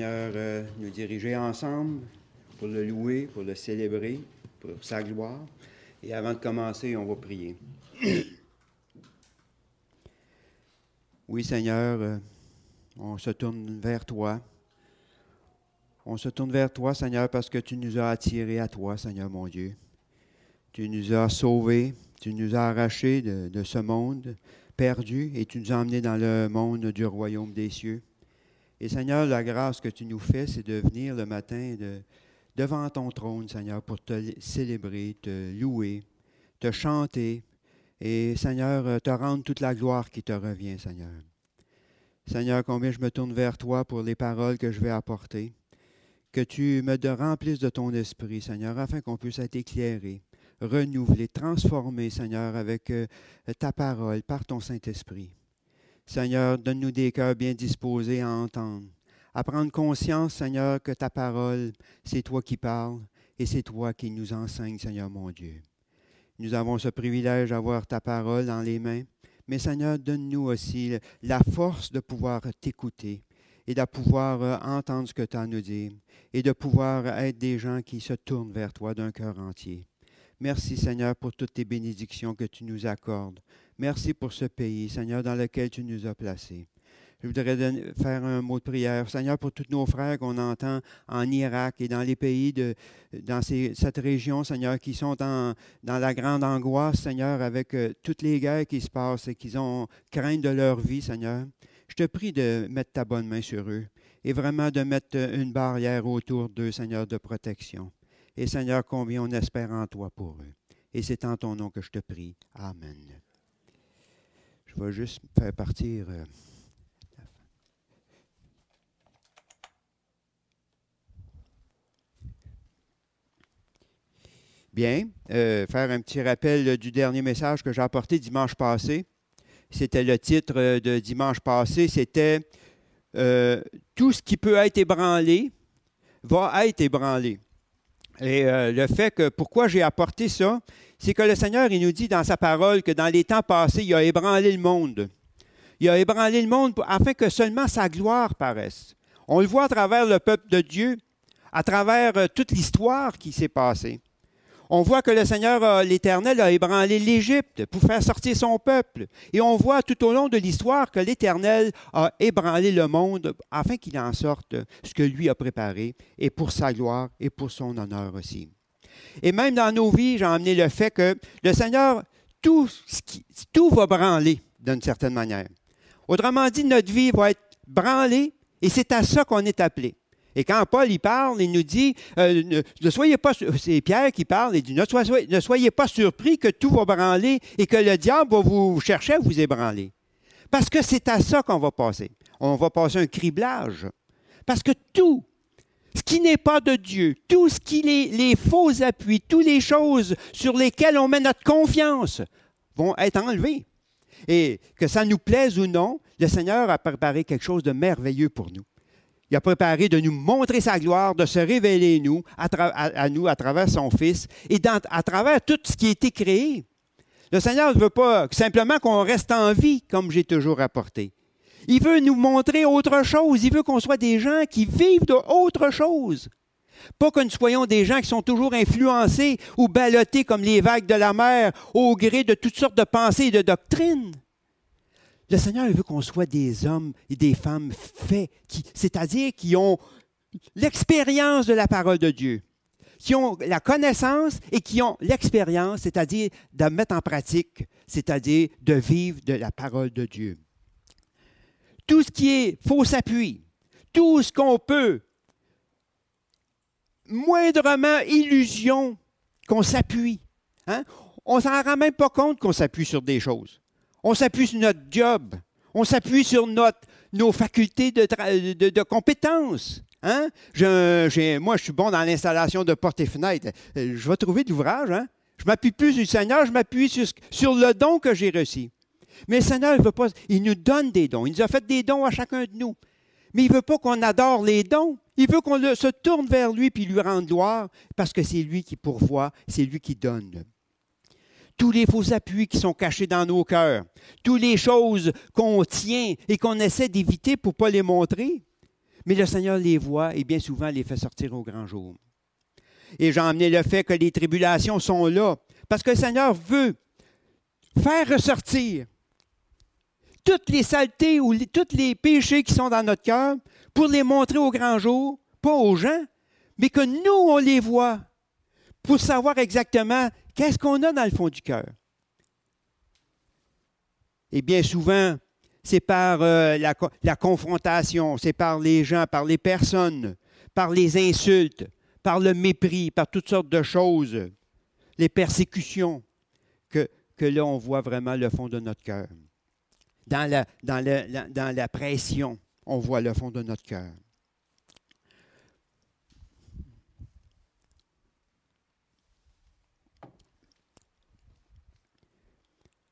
Seigneur nous diriger ensemble pour le louer, pour le célébrer, pour sa gloire. Et avant de commencer, on va prier. Oui, Seigneur, on se tourne vers toi. On se tourne vers toi, Seigneur, parce que tu nous as attirés à toi, Seigneur mon Dieu. Tu nous as sauvés, tu nous as arrachés de ce monde perdu et tu nous as emmenés dans le monde du royaume des cieux. Et Seigneur, la grâce que tu nous fais, c'est de venir le matin devant ton trône, Seigneur, pour te célébrer, te louer, te chanter et, Seigneur, te rendre toute la gloire qui te revient, Seigneur. Seigneur, combien je me tourne vers toi pour les paroles que je vais apporter, que tu me remplisses de ton esprit, Seigneur, afin qu'on puisse être éclairé, renouvelé, transformé, Seigneur, avec ta parole, par ton Saint-Esprit. Seigneur, donne-nous des cœurs bien disposés à entendre, à prendre conscience, Seigneur, que ta parole, c'est toi qui parles et c'est toi qui nous enseigne, Seigneur mon Dieu. Nous avons ce privilège d'avoir ta parole dans les mains, mais Seigneur, donne-nous aussi la force de pouvoir t'écouter et de pouvoir entendre ce que tu as à nous dire et de pouvoir être des gens qui se tournent vers toi d'un cœur entier. Merci, Seigneur, pour toutes tes bénédictions que tu nous accordes. Merci pour ce pays, Seigneur, dans lequel tu nous as placés. Je voudrais faire un mot de prière, Seigneur, pour tous nos frères qu'on entend en Irak et dans les pays, dans cette région, Seigneur, qui sont dans la grande angoisse, Seigneur, avec toutes les guerres qui se passent et qu'ils ont crainte de leur vie, Seigneur. Je te prie de mettre ta bonne main sur eux et vraiment de mettre une barrière autour d'eux, Seigneur, de protection. Et Seigneur, combien on espère en toi pour eux. Et c'est en ton nom que je te prie. Amen. Je vais juste faire partir. Bien, faire un petit rappel du dernier message que j'ai apporté dimanche passé. C'était le titre de dimanche passé, c'était « Tout ce qui peut être ébranlé va être ébranlé ». Et le fait que, pourquoi j'ai apporté ça, c'est que le Seigneur, il nous dit dans sa parole que dans les temps passés, il a ébranlé le monde. Il a ébranlé le monde afin que seulement sa gloire paraisse. On le voit à travers le peuple de Dieu, à travers toute l'histoire qui s'est passée. On voit que le Seigneur, l'Éternel, a ébranlé l'Égypte pour faire sortir son peuple. Et on voit tout au long de l'histoire que l'Éternel a ébranlé le monde afin qu'il en sorte ce que lui a préparé, et pour sa gloire et pour son honneur aussi. Et même dans nos vies, j'ai emmené le fait que le Seigneur, tout va branler d'une certaine manière. Autrement dit, notre vie va être branlée et c'est à ça qu'on est appelé. Et quand Paul y parle, il nous dit, ne soyez pas, c'est Pierre qui parle, il dit, ne soyez pas surpris que tout va branler et que le diable va vous chercher à vous ébranler. Parce que c'est à ça qu'on va passer. On va passer un criblage. Parce que tout ce qui n'est pas de Dieu, tout ce qui est les faux appuis, toutes les choses sur lesquelles on met notre confiance vont être enlevées. Et que ça nous plaise ou non, le Seigneur a préparé quelque chose de merveilleux pour nous. Il a préparé de nous montrer sa gloire, de se révéler nous, à nous à travers son Fils et à travers tout ce qui a été créé. Le Seigneur ne veut pas simplement qu'on reste en vie, comme j'ai toujours apporté. Il veut nous montrer autre chose. Il veut qu'on soit des gens qui vivent d'autre chose. Pas que nous soyons des gens qui sont toujours influencés ou ballottés comme les vagues de la mer au gré de toutes sortes de pensées et de doctrines. Le Seigneur veut qu'on soit des hommes et des femmes faits, c'est-à-dire qui ont l'expérience de la parole de Dieu, qui ont la connaissance et qui ont l'expérience, c'est-à-dire de mettre en pratique, c'est-à-dire de vivre de la parole de Dieu. Tout ce qui est faux appui, tout ce qu'on peut, moindrement illusion qu'on s'appuie. Hein? On ne s'en rend même pas compte qu'on s'appuie sur des choses. On s'appuie sur notre job, on s'appuie sur nos facultés de compétences. Hein? Moi, je suis bon dans l'installation de portes et fenêtres. Je vais trouver de l'ouvrage. Hein? Je ne m'appuie plus sur le Seigneur, je m'appuie sur le don que j'ai reçu. Mais le Seigneur, il nous donne des dons. Il nous a fait des dons à chacun de nous. Mais il ne veut pas qu'on adore les dons. Il veut qu'on se tourne vers lui et lui rende gloire parce que c'est lui qui pourvoit, c'est lui qui donne. Tous les faux appuis qui sont cachés dans nos cœurs, toutes les choses qu'on tient et qu'on essaie d'éviter pour ne pas les montrer. Mais le Seigneur les voit et bien souvent les fait sortir au grand jour. Et j'ai emmené le fait que les tribulations sont là parce que le Seigneur veut faire ressortir toutes les saletés ou tous les péchés qui sont dans notre cœur pour les montrer au grand jour, pas aux gens, mais que nous, on les voit pour savoir exactement qu'est-ce qu'on a dans le fond du cœur. Et bien souvent, c'est par la confrontation, c'est par les gens, par les personnes, par les insultes, par le mépris, par toutes sortes de choses, les persécutions, que là, on voit vraiment le fond de notre cœur. Dans la pression, on voit le fond de notre cœur.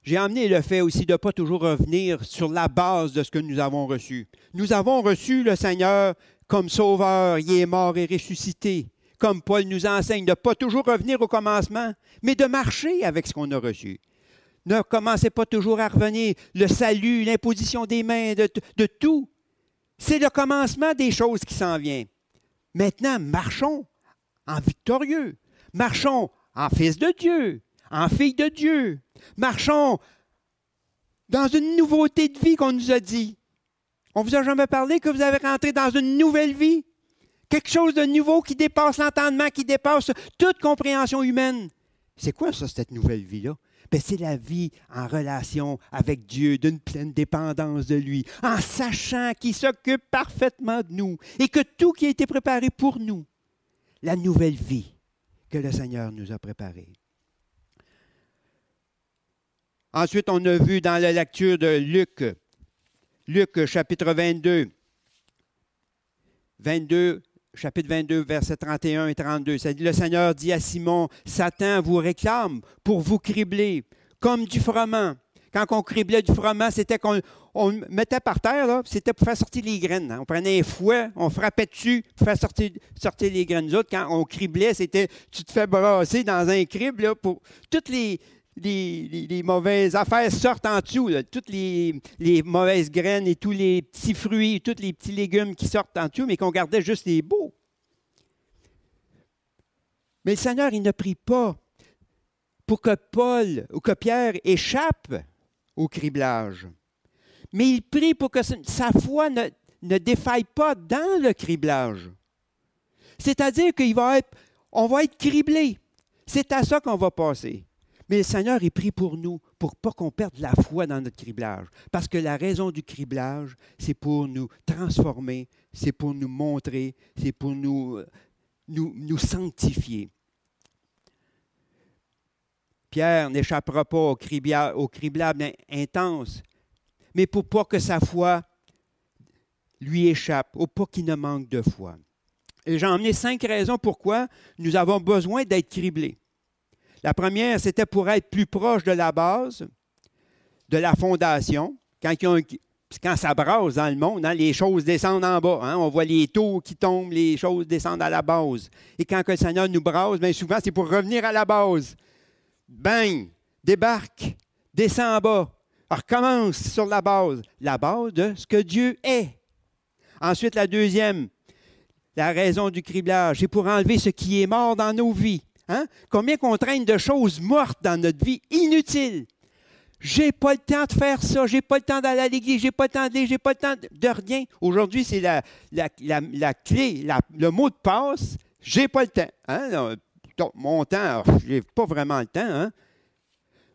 J'ai emmené le fait aussi de ne pas toujours revenir sur la base de ce que nous avons reçu. Nous avons reçu le Seigneur comme Sauveur, il est mort et ressuscité, comme Paul nous enseigne, de ne pas toujours revenir au commencement, mais de marcher avec ce qu'on a reçu. Ne commencez pas toujours à revenir. Le salut, l'imposition des mains, de tout, c'est le commencement des choses qui s'en vient. Maintenant, marchons en victorieux. Marchons en fils de Dieu, en fille de Dieu. Marchons dans une nouveauté de vie qu'on nous a dit. On ne vous a jamais parlé que vous avez rentré dans une nouvelle vie. Quelque chose de nouveau qui dépasse l'entendement, qui dépasse toute compréhension humaine. C'est quoi ça, cette nouvelle vie-là? Bien, c'est la vie en relation avec Dieu, d'une pleine dépendance de lui, en sachant qu'il s'occupe parfaitement de nous et que tout qui a été préparé pour nous, la nouvelle vie que le Seigneur nous a préparée. Ensuite, on a vu dans la lecture de Luc chapitre 22, chapitre 22, versets 31 et 32. Le Seigneur dit à Simon, « Satan vous réclame pour vous cribler, comme du froment. » Quand on criblait du froment, c'était qu'on mettait par terre, là, c'était pour faire sortir les graines. On prenait un fouet, on frappait dessus pour faire sortir les graines. Nous autres, quand on criblait, c'était tu te fais brasser dans un crible là, pour toutes les mauvaises affaires sortent en dessous, là. Toutes les mauvaises graines et tous les petits fruits, tous les petits légumes qui sortent en dessous, mais qu'on gardait juste les beaux. Mais le Seigneur, il ne prie pas pour que Paul ou que Pierre échappe au criblage, mais il prie pour que sa foi ne défaille pas dans le criblage. C'est-à-dire qu'on va être criblé. C'est à ça qu'on va passer. Mais le Seigneur, il prie pour nous, pour pas qu'on perde la foi dans notre criblage. Parce que la raison du criblage, c'est pour nous transformer, c'est pour nous montrer, c'est pour nous sanctifier. Pierre n'échappera pas au criblage intense, mais pour pas que sa foi lui échappe, ou pas qu'il ne manque de foi. Et j'ai emmené 5 raisons pourquoi nous avons besoin d'être criblés. La première, c'était pour être plus proche de la base, de la fondation. Quand ça brasse dans le monde, hein, les choses descendent en bas. Hein, on voit les tours qui tombent, les choses descendent à la base. Et quand le Seigneur nous brasse, bien souvent, c'est pour revenir à la base. Bang! Débarque! Descends en bas! Recommence sur la base. La base de ce que Dieu est. Ensuite, la deuxième, la raison du criblage, c'est pour enlever ce qui est mort dans nos vies. Hein? Combien qu'on traîne de choses mortes dans notre vie, inutiles. J'ai pas le temps de faire ça, j'ai pas le temps d'aller à l'église, j'ai pas le temps de lire, j'ai pas le temps de rien. Aujourd'hui, c'est la clé, le mot de passe, j'ai pas le temps. Hein? Mon temps, alors, j'ai pas vraiment le temps. Hein?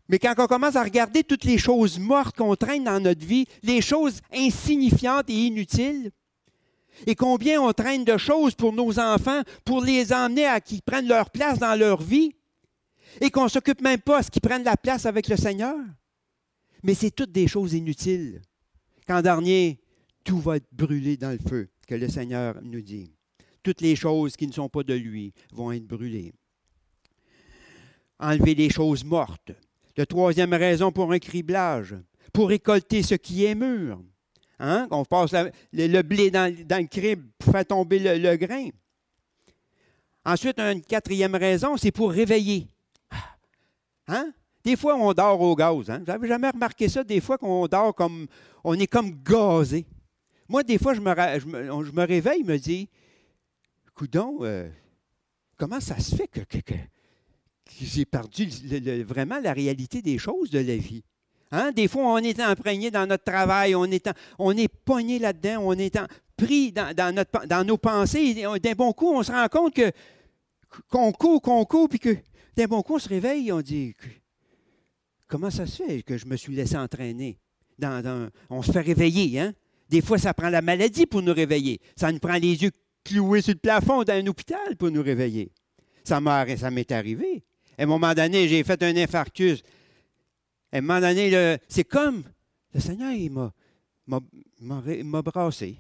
Mais quand on commence à regarder toutes les choses mortes qu'on traîne dans notre vie, les choses insignifiantes et inutiles, et combien on traîne de choses pour nos enfants, pour les emmener à qu'ils prennent leur place dans leur vie, et qu'on ne s'occupe même pas à ce qu'ils prennent la place avec le Seigneur. Mais c'est toutes des choses inutiles. Qu'en dernier, tout va être brûlé dans le feu, que le Seigneur nous dit. Toutes les choses qui ne sont pas de lui vont être brûlées. Enlever les choses mortes. La troisième raison pour un criblage, pour récolter ce qui est mûr. Hein? On passe le blé dans le crible pour faire tomber le grain. Ensuite, une quatrième raison, c'est pour réveiller. Hein? Des fois, on dort au gaz. Hein? Vous n'avez jamais remarqué ça? Des fois, qu'on dort on est comme gazé. Moi, des fois, je me réveille et me dis, coudon, comment ça se fait que j'ai perdu vraiment la réalité des choses de la vie? Hein? Des fois, on est imprégné dans notre travail, on est pogné là-dedans, on est pris dans nos pensées. D'un bon coup, on se rend compte qu'on court, puis que d'un bon coup, on se réveille et on dit, comment ça se fait que je me suis laissé entraîner? On se fait réveiller, hein? Des fois, ça prend la maladie pour nous réveiller. Ça nous prend les yeux cloués sur le plafond d'un hôpital pour nous réveiller. Ça m'est arrivé. À un moment donné, j'ai fait un infarctus. À un moment donné, c'est comme le Seigneur, il m'a brassé.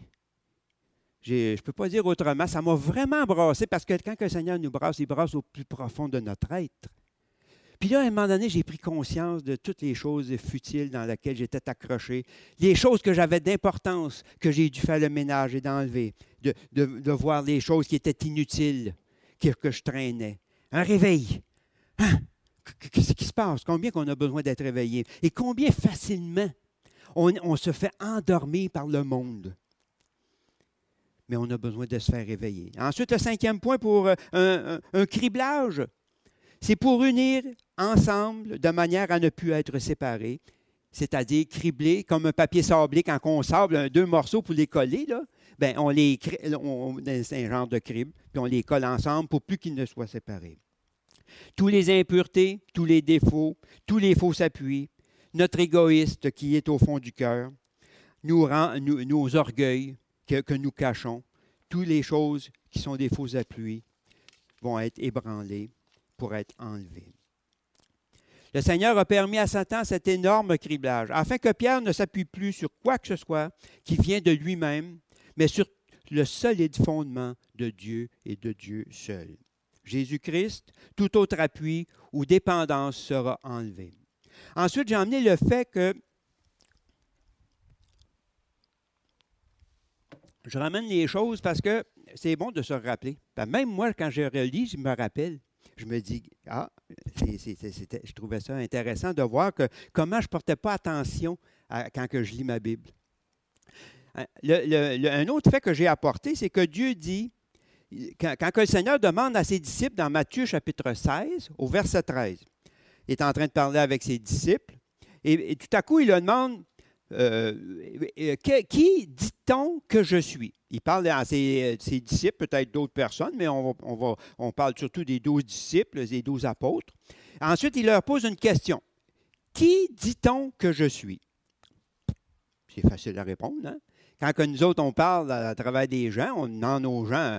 Je ne peux pas dire autrement. Ça m'a vraiment brassé parce que quand le Seigneur nous brasse, il brasse au plus profond de notre être. Puis là, à un moment donné, j'ai pris conscience de toutes les choses futiles dans lesquelles j'étais accroché, les choses que j'avais d'importance, que j'ai dû faire le ménage et d'enlever, de voir les choses qui étaient inutiles, que je traînais. Un réveil. Hein? Qu'est-ce qui se passe? Combien qu'on a besoin d'être réveillé? Et combien facilement on se fait endormir par le monde? Mais on a besoin de se faire réveiller. Ensuite, le 5e point pour un criblage, c'est pour unir ensemble de manière à ne plus être séparés, c'est-à-dire cribler comme un papier sablé quand on sable deux morceaux pour les coller, là. Bien, c'est un genre de crible, puis on les colle ensemble pour plus qu'ils ne soient séparés. Tous les impuretés, tous les défauts, tous les faux appuis, notre égoïste qui est au fond du cœur, nos orgueils que nous cachons, toutes les choses qui sont des faux appuis vont être ébranlées pour être enlevées. Le Seigneur a permis à Satan cet énorme criblage, afin que Pierre ne s'appuie plus sur quoi que ce soit qui vient de lui-même, mais sur le solide fondement de Dieu et de Dieu seul. Jésus-Christ, tout autre appui ou dépendance sera enlevé. Ensuite, j'ai emmené le fait que je ramène les choses parce que c'est bon de se rappeler. Même moi, quand je relis, je me rappelle. Je me dis, je trouvais ça intéressant de voir comment je ne portais pas attention quand je lis ma Bible. Un autre fait que j'ai apporté, c'est que Dieu dit, quand le Seigneur demande à ses disciples dans Matthieu chapitre 16, au verset 13, il est en train de parler avec ses disciples, et tout à coup, il leur demande, qui dit-on que je suis? Il parle à ses disciples, peut-être d'autres personnes, mais on parle surtout des 12 disciples, des 12 apôtres. Ensuite, il leur pose une question. Qui dit-on que je suis? C'est facile à répondre, hein? Quand nous autres, on parle à travers des gens, on demande aux gens,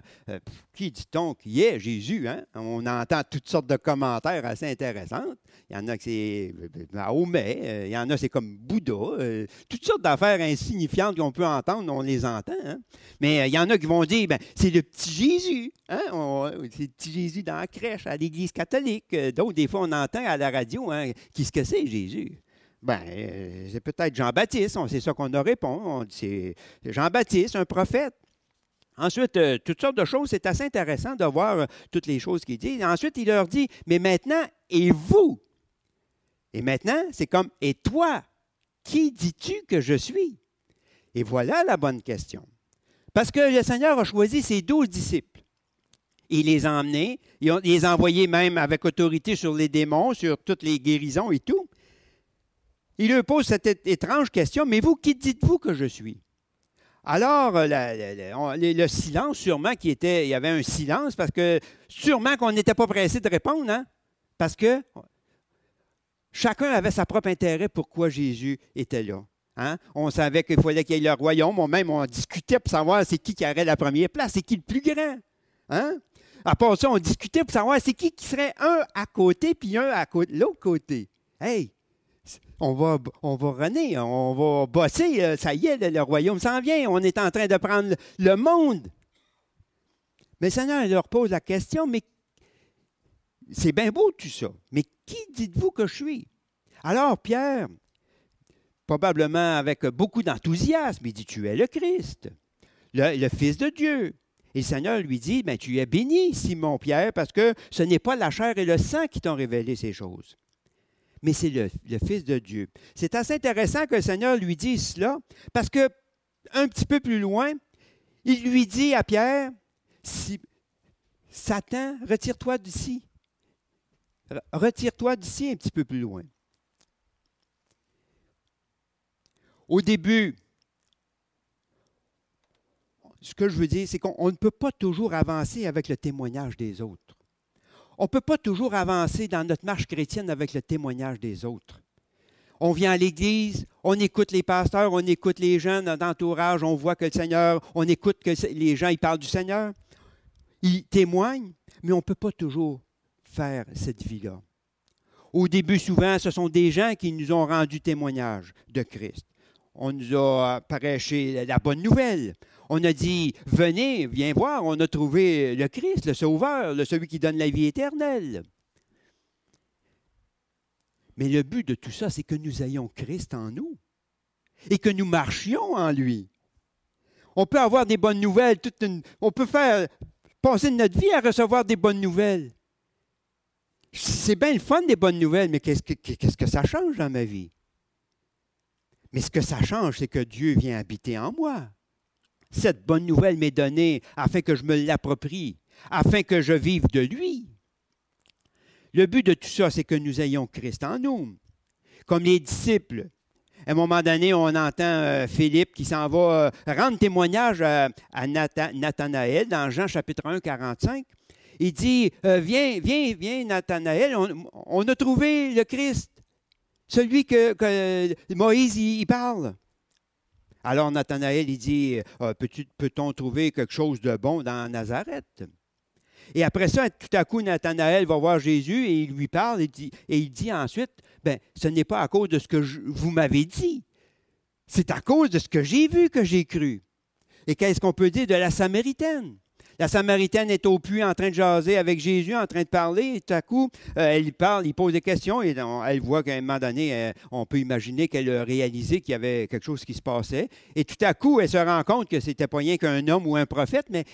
qui dit-on qui est Jésus? Hein? On entend toutes sortes de commentaires assez intéressants. Il y en a que c'est Mahomet, il y en a c'est comme Bouddha. Toutes sortes d'affaires insignifiantes qu'on peut entendre, on les entend. Hein? Mais il y en a qui vont dire, c'est le petit Jésus. Hein? C'est le petit Jésus dans la crèche, à l'Église catholique. D'autres, des fois, on entend à la radio, hein, qu'est-ce que c'est Jésus? Bien, c'est peut-être Jean-Baptiste, c'est ça qu'on a répondu. On dit, c'est Jean-Baptiste, un prophète. Ensuite, toutes sortes de choses, c'est assez intéressant de voir toutes les choses qu'il dit. Ensuite, il leur dit, mais maintenant, et vous? Et maintenant, c'est comme, et toi, qui dis-tu que je suis? Et voilà la bonne question. Parce que le Seigneur a choisi ses 12 disciples. Il les a emmenés, il les a envoyés même avec autorité sur les démons, sur toutes les guérisons et tout. Il lui pose cette étrange question, « Mais vous, qui dites-vous que je suis? » Alors, le silence, sûrement, il y avait un silence, parce que sûrement qu'on n'était pas pressé de répondre, hein? Parce que chacun avait sa propre intérêt pourquoi Jésus était là. Hein? On savait qu'il fallait qu'il y ait le royaume, même on discutait pour savoir c'est qui aurait la première place, c'est qui le plus grand. Hein? À part ça, on discutait pour savoir c'est qui serait un à côté, puis un à l'autre côté. Hey! On va renaître, on va bosser, ça y est, le royaume s'en vient, on est en train de prendre le monde. Mais le Seigneur leur pose la question, mais c'est bien beau tout ça, mais qui dites-vous que je suis? Alors Pierre, probablement avec beaucoup d'enthousiasme, il dit, tu es le Christ, le Fils de Dieu. Et le Seigneur lui dit, bien, tu es béni, Simon Pierre, parce que ce n'est pas la chair et le sang qui t'ont révélé ces choses. Mais c'est le Fils de Dieu. C'est assez intéressant que le Seigneur lui dise cela, parce que un petit peu plus loin, il lui dit à Pierre, si, Satan, retire-toi d'ici. Retire-toi d'ici un petit peu plus loin. Au début, ce que je veux dire, c'est qu'on ne peut pas toujours avancer avec le témoignage des autres. On ne peut pas toujours avancer dans notre marche chrétienne avec le témoignage des autres. On vient à l'Église, on écoute les pasteurs, on écoute les gens dans l'entourage, on voit que le Seigneur, on écoute que les gens, ils parlent du Seigneur, ils témoignent, mais on ne peut pas toujours faire cette vie-là. Au début, souvent, ce sont des gens qui nous ont rendu témoignage de Christ. On nous a prêché la bonne nouvelle. On a dit, venez, viens voir, on a trouvé le Christ, le Sauveur, celui qui donne la vie éternelle. Mais le but de tout ça, c'est que nous ayons Christ en nous et que nous marchions en lui. On peut avoir des bonnes nouvelles, on peut faire passer notre vie à recevoir des bonnes nouvelles. C'est bien le fun des bonnes nouvelles, mais qu'est-ce que ça change dans ma vie? Mais ce que ça change, c'est que Dieu vient habiter en moi. Cette bonne nouvelle m'est donnée afin que je me l'approprie, afin que je vive de lui. Le but de tout ça, c'est que nous ayons Christ en nous. Comme les disciples, à un moment donné, on entend Philippe qui s'en va rendre témoignage à Nathanaël dans Jean chapitre 1, 45. Il dit, viens Nathanaël, on a trouvé le Christ, celui que Moïse y parle. Alors Nathanaël, il dit, peut-on trouver quelque chose de bon dans Nazareth? Et après ça, tout à coup, Nathanaël va voir Jésus et il lui parle et il dit ensuite, bien, ce n'est pas à cause de ce que vous m'avez dit, c'est à cause de ce que j'ai vu que j'ai cru. Et qu'est-ce qu'on peut dire de la Samaritaine? La Samaritaine est au puits en train de jaser avec Jésus, en train de parler. Et tout à coup, elle parle, il pose des questions et elle voit qu'à un moment donné, on peut imaginer qu'elle a réalisé qu'il y avait quelque chose qui se passait. Et tout à coup, elle se rend compte que ce n'était pas rien qu'un homme ou un prophète, mais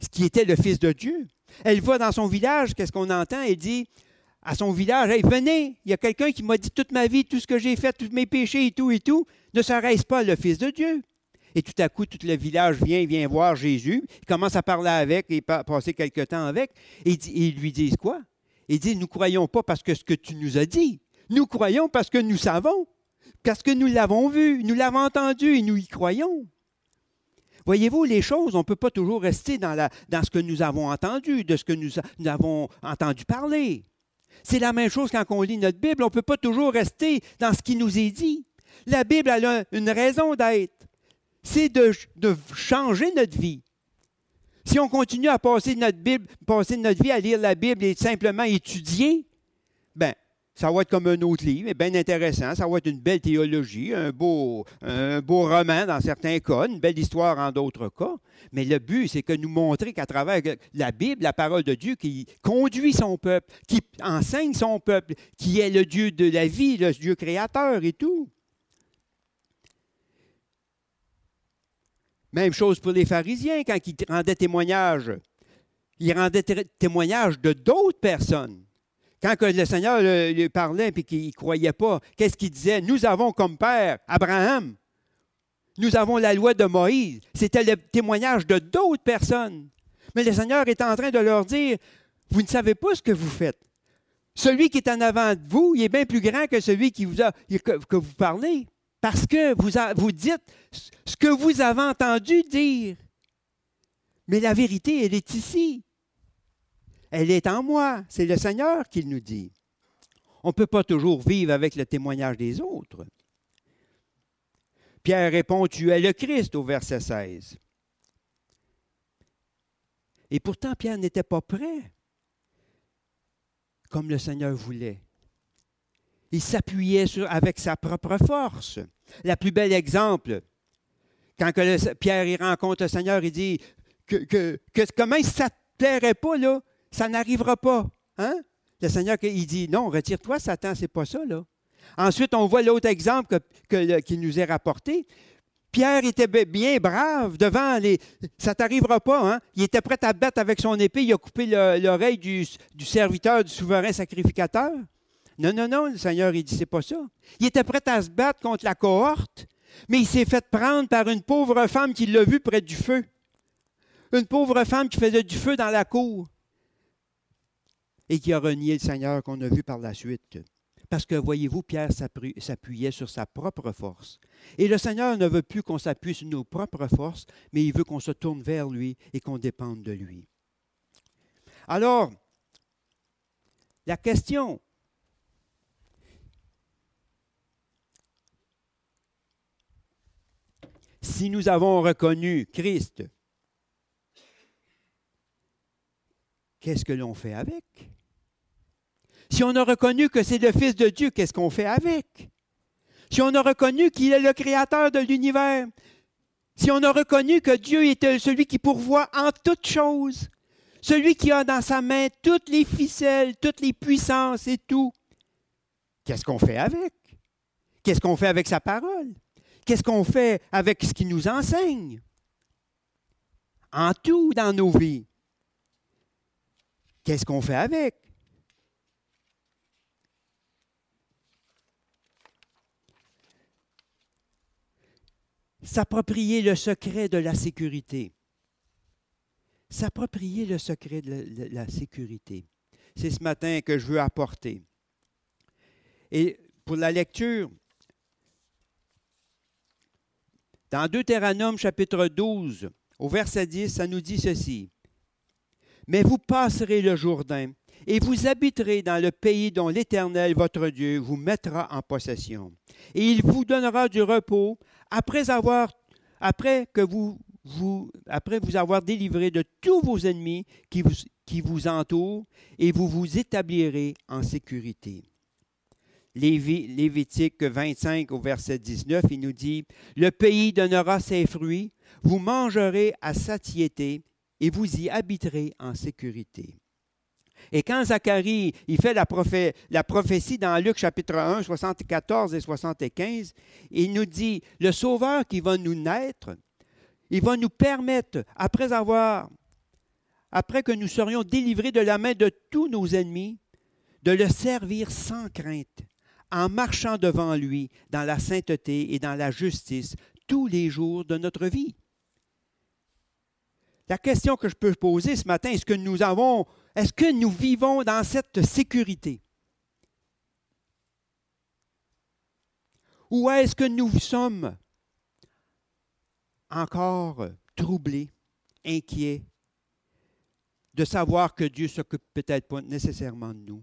ce qui était le Fils de Dieu. Elle va dans son village, qu'est-ce qu'on entend? Elle dit à son village, « Hey, venez, il y a quelqu'un qui m'a dit toute ma vie, tout ce que j'ai fait, tous mes péchés et tout, ne serait-ce pas le Fils de Dieu? » Et tout à coup, tout le village vient voir Jésus. Il commence à parler avec et passer quelque temps avec. Et ils lui disent quoi? Ils disent, nous ne croyons pas parce que ce que tu nous as dit. Nous croyons parce que nous savons, parce que nous l'avons vu, nous l'avons entendu et nous y croyons. Voyez-vous, les choses, on ne peut pas toujours rester dans ce que nous avons entendu, de ce que nous avons entendu parler. C'est la même chose quand on lit notre Bible. On ne peut pas toujours rester dans ce qui nous est dit. La Bible, elle a une raison d'être. C'est de changer notre vie. Si on continue à passer notre vie à lire la Bible et simplement étudier, bien, ça va être comme un autre livre, mais bien intéressant. Ça va être une belle théologie, un beau roman dans certains cas, une belle histoire en d'autres cas. Mais le but, c'est que nous montrer qu'à travers la Bible, la parole de Dieu qui conduit son peuple, qui enseigne son peuple, qui est le Dieu de la vie, le Dieu créateur et tout. Même chose pour les pharisiens quand ils rendaient témoignage. Ils rendaient témoignage de d'autres personnes. Quand le Seigneur lui parlait et qu'il ne croyait pas, qu'est-ce qu'il disait? Nous avons comme père Abraham. Nous avons la loi de Moïse. C'était le témoignage de d'autres personnes. Mais le Seigneur est en train de leur dire, vous ne savez pas ce que vous faites. Celui qui est en avant de vous, il est bien plus grand que celui que vous parlez. Parce que vous dites ce que vous avez entendu dire. Mais la vérité, elle est ici. Elle est en moi. C'est le Seigneur qui nous dit. On ne peut pas toujours vivre avec le témoignage des autres. Pierre répond, « Tu es le Christ » au verset 16. Et pourtant, Pierre n'était pas prêt comme le Seigneur voulait. Il s'appuyait avec sa propre force. La plus belle exemple, quand Pierre il rencontre le Seigneur, il dit que comment ça ne te plairait pas, là, ça n'arrivera pas. Hein? Le Seigneur il dit, non, retire-toi, Satan, c'est pas ça. Là. Ensuite, on voit l'autre exemple qui nous est rapporté. Pierre était bien brave devant les... Ça ne t'arrivera pas, hein? Il était prêt à battre avec son épée, il a coupé l'oreille du serviteur, du souverain sacrificateur. Non, le Seigneur, il dit, c'est pas ça. Il était prêt à se battre contre la cohorte, Mais il s'est fait prendre par une pauvre femme qui l'a vu près du feu. Une pauvre femme qui faisait du feu dans la cour et qui a renié le Seigneur, qu'on a vu par la suite. Parce que, voyez-vous, Pierre s'appuyait sur sa propre force. Et le Seigneur ne veut plus qu'on s'appuie sur nos propres forces, mais il veut qu'on se tourne vers lui et qu'on dépende de lui. Alors, la question, si nous avons reconnu Christ, qu'est-ce que l'on fait avec? Si on a reconnu que c'est le Fils de Dieu, qu'est-ce qu'on fait avec? Si on a reconnu qu'il est le Créateur de l'univers, si on a reconnu que Dieu est celui qui pourvoit en toutes choses, celui qui a dans sa main toutes les ficelles, toutes les puissances et tout, qu'est-ce qu'on fait avec? Qu'est-ce qu'on fait avec sa parole? Qu'est-ce qu'on fait avec ce qu'il nous enseigne? En tout dans nos vies. Qu'est-ce qu'on fait avec? S'approprier le secret de la sécurité. S'approprier le secret de la sécurité. C'est ce matin que je veux apporter. Et pour la lecture, dans Deutéronome chapitre 12, au verset 10, ça nous dit ceci. Mais vous passerez le Jourdain et vous habiterez dans le pays dont l'Éternel, votre Dieu, vous mettra en possession. Et il vous donnera du repos après vous avoir délivré de tous vos ennemis qui vous entourent, et vous vous établirez en sécurité. Lévitique 25 au verset 19, il nous dit « Le pays donnera ses fruits, vous mangerez à satiété, et vous y habiterez en sécurité. » Et quand Zacharie il fait la prophétie dans Luc chapitre 1, 74 et 75, il nous dit « Le Sauveur qui va nous naître, il va nous permettre, après que nous serions délivrés de la main de tous nos ennemis, de le servir sans crainte, en marchant devant lui dans la sainteté et dans la justice tous les jours de notre vie. » La question que je peux poser ce matin, est-ce que nous vivons dans cette sécurité? Ou est-ce que nous sommes encore troublés, inquiets de savoir que Dieu ne s'occupe peut-être pas nécessairement de nous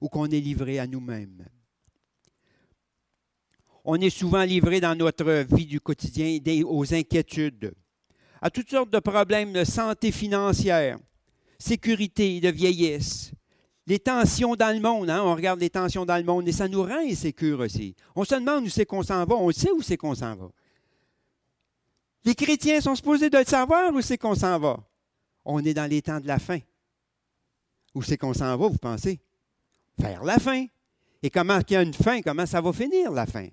ou qu'on est livré à nous-mêmes? On est souvent livré dans notre vie du quotidien aux inquiétudes, à toutes sortes de problèmes de santé financière, sécurité, de vieillesse, les tensions dans le monde. On regarde les tensions dans le monde et ça nous rend insécures aussi. On se demande où c'est qu'on s'en va, on sait où c'est qu'on s'en va. Les chrétiens sont supposés de le savoir où c'est qu'on s'en va. On est dans les temps de la fin. Où c'est qu'on s'en va, vous pensez? Vers la fin. Et comment qu'il y a une fin, comment ça va finir la fin?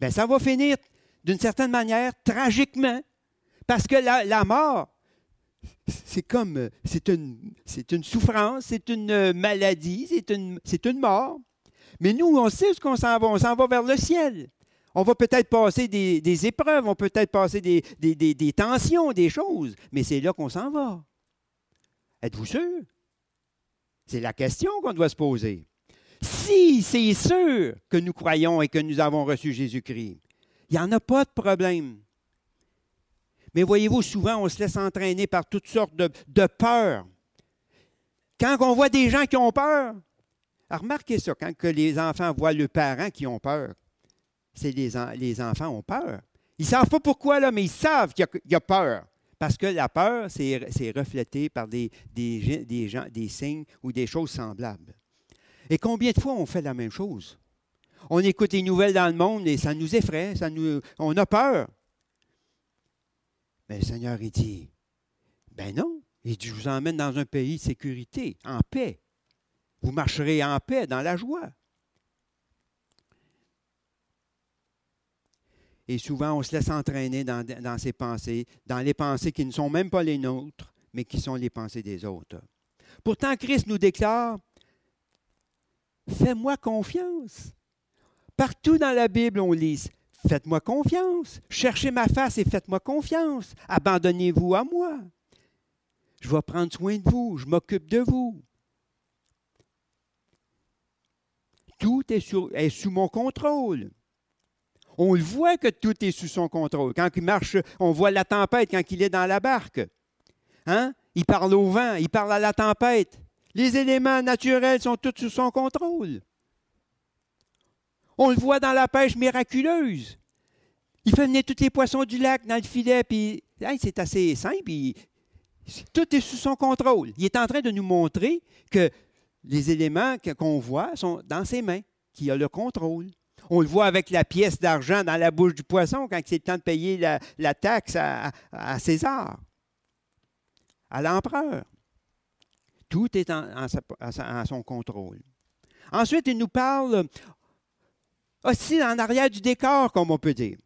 Bien, ça va finir d'une certaine manière, tragiquement, parce que la mort, c'est une souffrance, c'est une maladie, c'est une mort. Mais nous, on sait ce qu'on s'en va. On s'en va vers le ciel. On va peut-être passer des épreuves, on peut peut-être passer des tensions, des choses, mais c'est là qu'on s'en va. Êtes-vous sûr? C'est la question qu'on doit se poser. Si c'est sûr que nous croyons et que nous avons reçu Jésus-Christ, il n'y en a pas de problème. Mais voyez-vous, souvent, on se laisse entraîner par toutes sortes de peurs. Quand on voit des gens qui ont peur, remarquez ça, quand que les enfants voient leurs parents qui ont peur, les enfants ont peur. Ils ne savent pas pourquoi, là, mais ils savent qu'il y a peur. Parce que la peur, c'est reflété par des gens, des signes ou des choses semblables. Et combien de fois on fait la même chose? On écoute les nouvelles dans le monde et ça nous effraie, on a peur. Mais le Seigneur, il dit, ben non, il dit, je vous emmène dans un pays de sécurité, en paix. Vous marcherez en paix, dans la joie. Et souvent, on se laisse entraîner dans ces pensées, dans les pensées qui ne sont même pas les nôtres, mais qui sont les pensées des autres. Pourtant, Christ nous déclare, « Fais-moi confiance. » Partout dans la Bible, on lit « Faites-moi confiance. Cherchez ma face et faites-moi confiance. Abandonnez-vous à moi. Je vais prendre soin de vous. Je m'occupe de vous. Tout est sous mon contrôle. On le voit que tout est sous son contrôle. Quand il marche, on voit la tempête quand il est dans la barque. Hein? Il parle au vent, il parle à la tempête. Les éléments naturels sont tous sous son contrôle. On le voit dans la pêche miraculeuse. Il fait venir tous les poissons du lac dans le filet, puis hey, c'est assez simple. Puis, tout est sous son contrôle. Il est en train de nous montrer que les éléments qu'on voit sont dans ses mains, qu'il a le contrôle. On le voit avec la pièce d'argent dans la bouche du poisson quand c'est le temps de payer la taxe à César, à l'empereur. Tout est en son contrôle. Ensuite, il nous parle aussi en arrière du décor, comme on peut dire.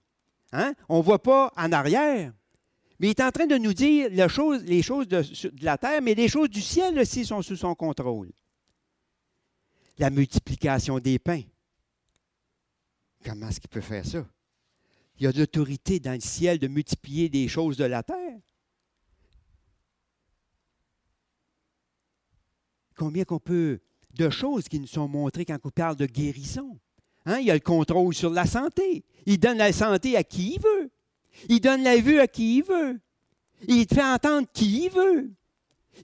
Hein? On ne voit pas en arrière, mais il est en train de nous dire les choses de la terre, mais les choses du ciel aussi sont sous son contrôle. La multiplication des pains. Comment est-ce qu'il peut faire ça? Il y a de l'autorité dans le ciel de multiplier des choses de la terre. Combien qu'on peut de choses qui nous sont montrées quand on parle de guérison. Hein? Il y a le contrôle sur la santé. Il donne la santé à qui il veut. Il donne la vue à qui il veut. Il te fait entendre qui il veut.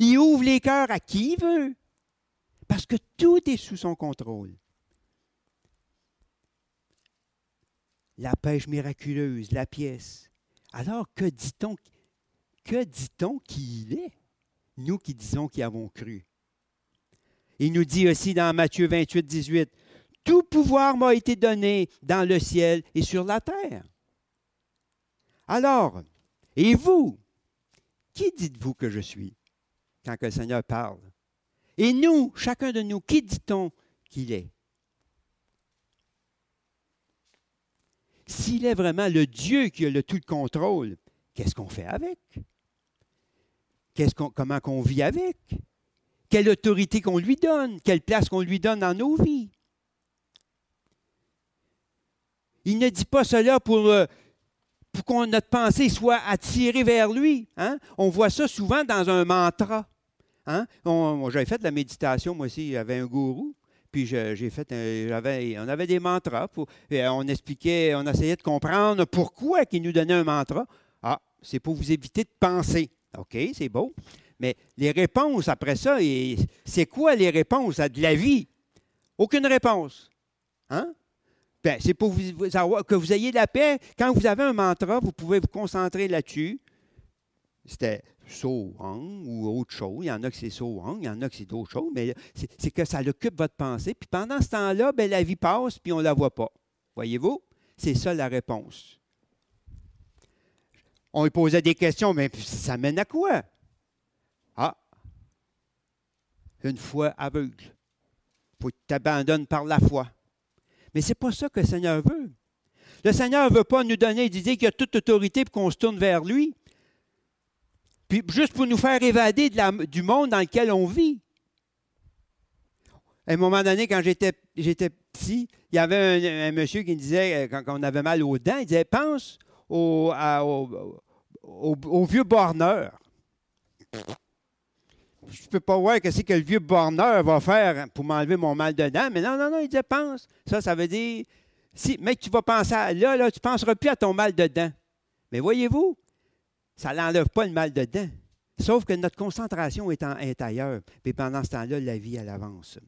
Il ouvre les cœurs à qui il veut. Parce que tout est sous son contrôle. La pêche miraculeuse, la pièce. Alors, que dit-on qu'il est, nous qui disons qui avons cru? Il nous dit aussi dans Matthieu 28, 18, « Tout pouvoir m'a été donné dans le ciel et sur la terre. » Alors, et vous, qui dites-vous que je suis quand le Seigneur parle? Et nous, chacun de nous, qui dit-on qu'il est? S'il est vraiment le Dieu qui a tout le contrôle, qu'est-ce qu'on fait avec? Comment qu'on vit avec? Quelle autorité qu'on lui donne? Quelle place qu'on lui donne dans nos vies? Il ne dit pas cela pour que notre pensée soit attirée vers lui. Hein? On voit ça souvent dans un mantra. Hein? J'avais fait de la méditation, moi aussi, j'avais un gourou. Puis on avait des mantras. On expliquait, on essayait de comprendre pourquoi il nous donnait un mantra. Ah, c'est pour vous éviter de penser. OK, c'est beau. Mais les réponses après ça, c'est quoi les réponses à de la vie? Aucune réponse. Hein? Bien, c'est pour que vous ayez la paix. Quand vous avez un mantra, vous pouvez vous concentrer là-dessus. C'était Sohang ou autre chose. Il y en a que c'est Sohang, il y en a que c'est d'autres choses, mais c'est que ça occupe votre pensée. Puis pendant ce temps-là, bien, la vie passe, puis on ne la voit pas. Voyez-vous? C'est ça la réponse. On lui posait des questions, mais ça mène à quoi? Ah! Une foi aveugle. Il faut que tu t'abandonnes par la foi. Mais ce n'est pas ça que le Seigneur veut. Le Seigneur ne veut pas nous donner l'idée qu'il y a toute autorité pour qu'on se tourne vers lui. Puis juste pour nous faire évader du monde dans lequel on vit. À un moment donné, quand j'étais petit, il y avait un monsieur qui me disait, quand on avait mal aux dents, il disait « Pense au vieux borneur. » Je ne peux pas voir ce que le vieux borneur va faire pour m'enlever mon mal de dents. Mais non, il disait « Pense. » Ça veut dire « Si, mec, tu vas penser à... Là, tu ne penseras plus à ton mal de dents. » Mais voyez-vous, ça n'enlève pas le mal de dents. Sauf que notre concentration est ailleurs. Puis pendant ce temps-là, la vie, elle avance.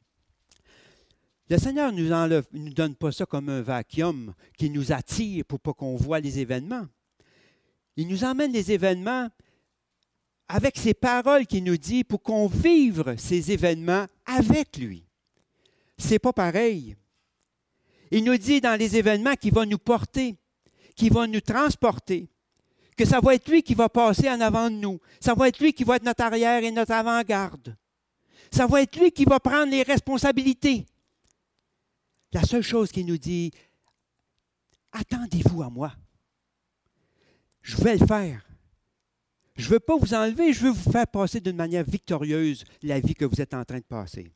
Le Seigneur ne nous donne pas ça comme un vacuum qui nous attire pour pas qu'on voit les événements. Il nous emmène les événements avec ses paroles qu'il nous dit pour qu'on vive ces événements avec lui. C'est pas pareil. Il nous dit dans les événements qu'il va nous porter, qu'il va nous transporter, que ça va être lui qui va passer en avant de nous. Ça va être lui qui va être notre arrière et notre avant-garde. Ça va être lui qui va prendre les responsabilités. La seule chose qu'il nous dit, attendez-vous à moi. Je vais le faire. Je ne veux pas vous enlever, je veux vous faire passer d'une manière victorieuse la vie que vous êtes en train de passer.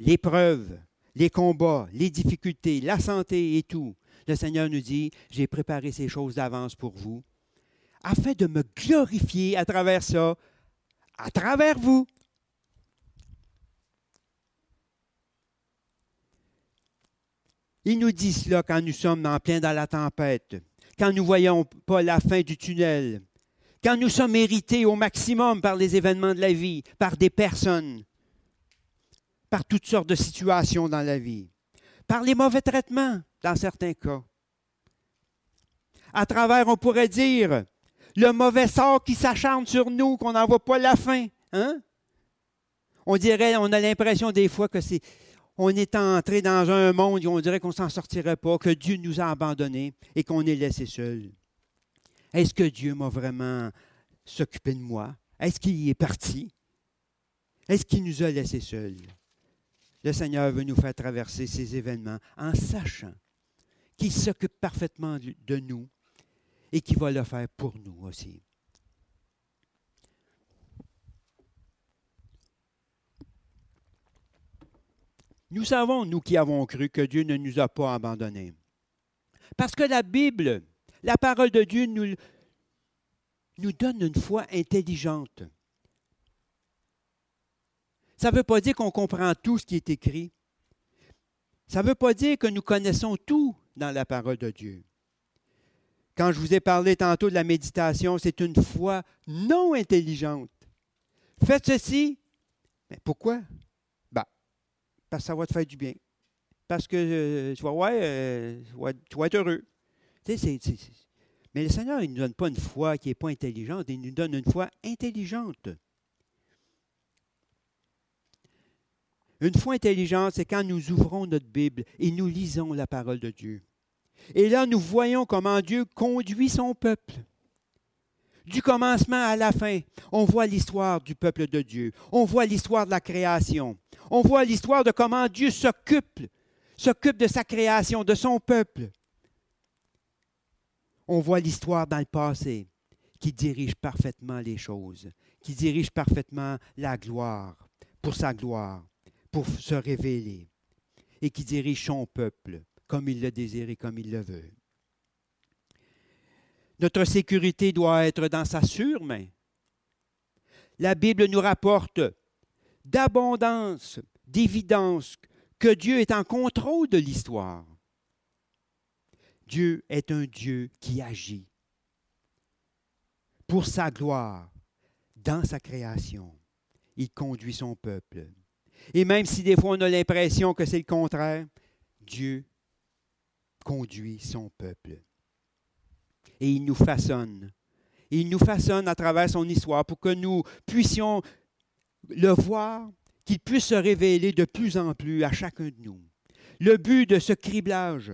L'épreuve, les combats, les difficultés, la santé et tout, Le Seigneur nous dit, « J'ai préparé ces choses d'avance pour vous, afin de me glorifier à travers ça, à travers vous. » Il nous dit cela quand nous sommes en plein dans la tempête, quand nous ne voyons pas la fin du tunnel, quand nous sommes hérités au maximum par les événements de la vie, par des personnes, par toutes sortes de situations dans la vie, par les mauvais traitements dans certains cas. À travers, on pourrait dire, le mauvais sort qui s'acharne sur nous, qu'on n'en voit pas la fin. Hein? On dirait, on a l'impression des fois que c'est... On est entré dans un monde où on dirait qu'on ne s'en sortirait pas, que Dieu nous a abandonnés et qu'on est laissé seul. Est-ce que Dieu m'a vraiment s'occupé de moi? Est-ce qu'il est parti? Est-ce qu'il nous a laissés seuls? Le Seigneur veut nous faire traverser ces événements en sachant qu'il s'occupe parfaitement de nous et qu'il va le faire pour nous aussi. Nous savons, nous qui avons cru, que Dieu ne nous a pas abandonnés. Parce que la Bible, la parole de Dieu, nous donne une foi intelligente. Ça ne veut pas dire qu'on comprend tout ce qui est écrit. Ça ne veut pas dire que nous connaissons tout dans la parole de Dieu. Quand je vous ai parlé tantôt de la méditation, c'est une foi non intelligente. Faites ceci. Mais pourquoi? Parce que ça va te faire du bien. Parce que tu vas être heureux. Tu sais, Mais le Seigneur, il ne nous donne pas une foi qui n'est pas intelligente, il nous donne une foi intelligente. Une foi intelligente, c'est quand nous ouvrons notre Bible et nous lisons la parole de Dieu. Et là, nous voyons comment Dieu conduit son peuple. Du commencement à la fin, on voit l'histoire du peuple de Dieu. On voit l'histoire de la création. On voit l'histoire de comment Dieu s'occupe de sa création, de son peuple. On voit l'histoire dans le passé qui dirige parfaitement les choses, qui dirige parfaitement la gloire, pour sa gloire, pour se révéler, et qui dirige son peuple comme il le désire et comme il le veut. Notre sécurité doit être dans sa sûre main. La Bible nous rapporte d'abondance, d'évidence, que Dieu est en contrôle de l'histoire. Dieu est un Dieu qui agit pour sa gloire, dans sa création. Il conduit son peuple. Et même si des fois on a l'impression que c'est le contraire, Dieu conduit son peuple. Et il nous façonne. Il nous façonne à travers son histoire pour que nous puissions le voir, qu'il puisse se révéler de plus en plus à chacun de nous. Le but de ce criblage,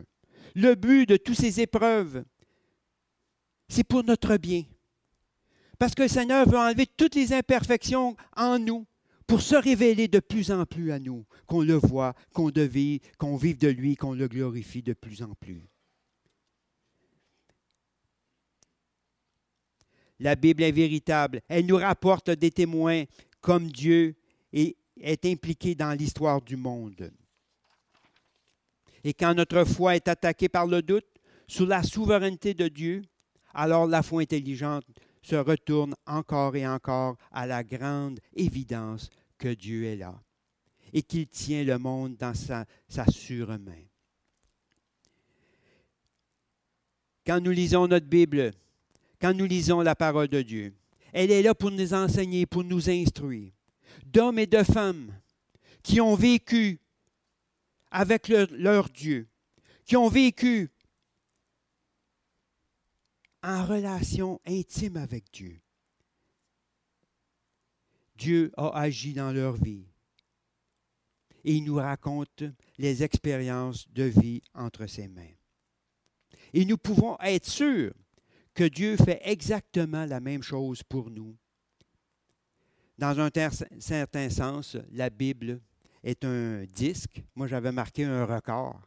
le but de toutes ces épreuves, c'est pour notre bien. Parce que le Seigneur veut enlever toutes les imperfections en nous pour se révéler de plus en plus à nous, qu'on le voit, qu'on vive de lui, qu'on le glorifie de plus en plus. La Bible est véritable. Elle nous rapporte des témoins comme Dieu et est impliqué dans l'histoire du monde. Et quand notre foi est attaquée par le doute, sous la souveraineté de Dieu, alors la foi intelligente se retourne encore et encore à la grande évidence que Dieu est là et qu'il tient le monde dans sa sûre main. Quand nous lisons notre Bible, quand nous lisons la parole de Dieu, elle est là pour nous enseigner, pour nous instruire, d'hommes et de femmes qui ont vécu avec leur Dieu, qui ont vécu en relation intime avec Dieu. Dieu a agi dans leur vie et il nous raconte les expériences de vie entre ses mains. Et nous pouvons être sûrs que Dieu fait exactement la même chose pour nous. Dans un certain sens, la Bible est un disque. Moi, j'avais marqué un record.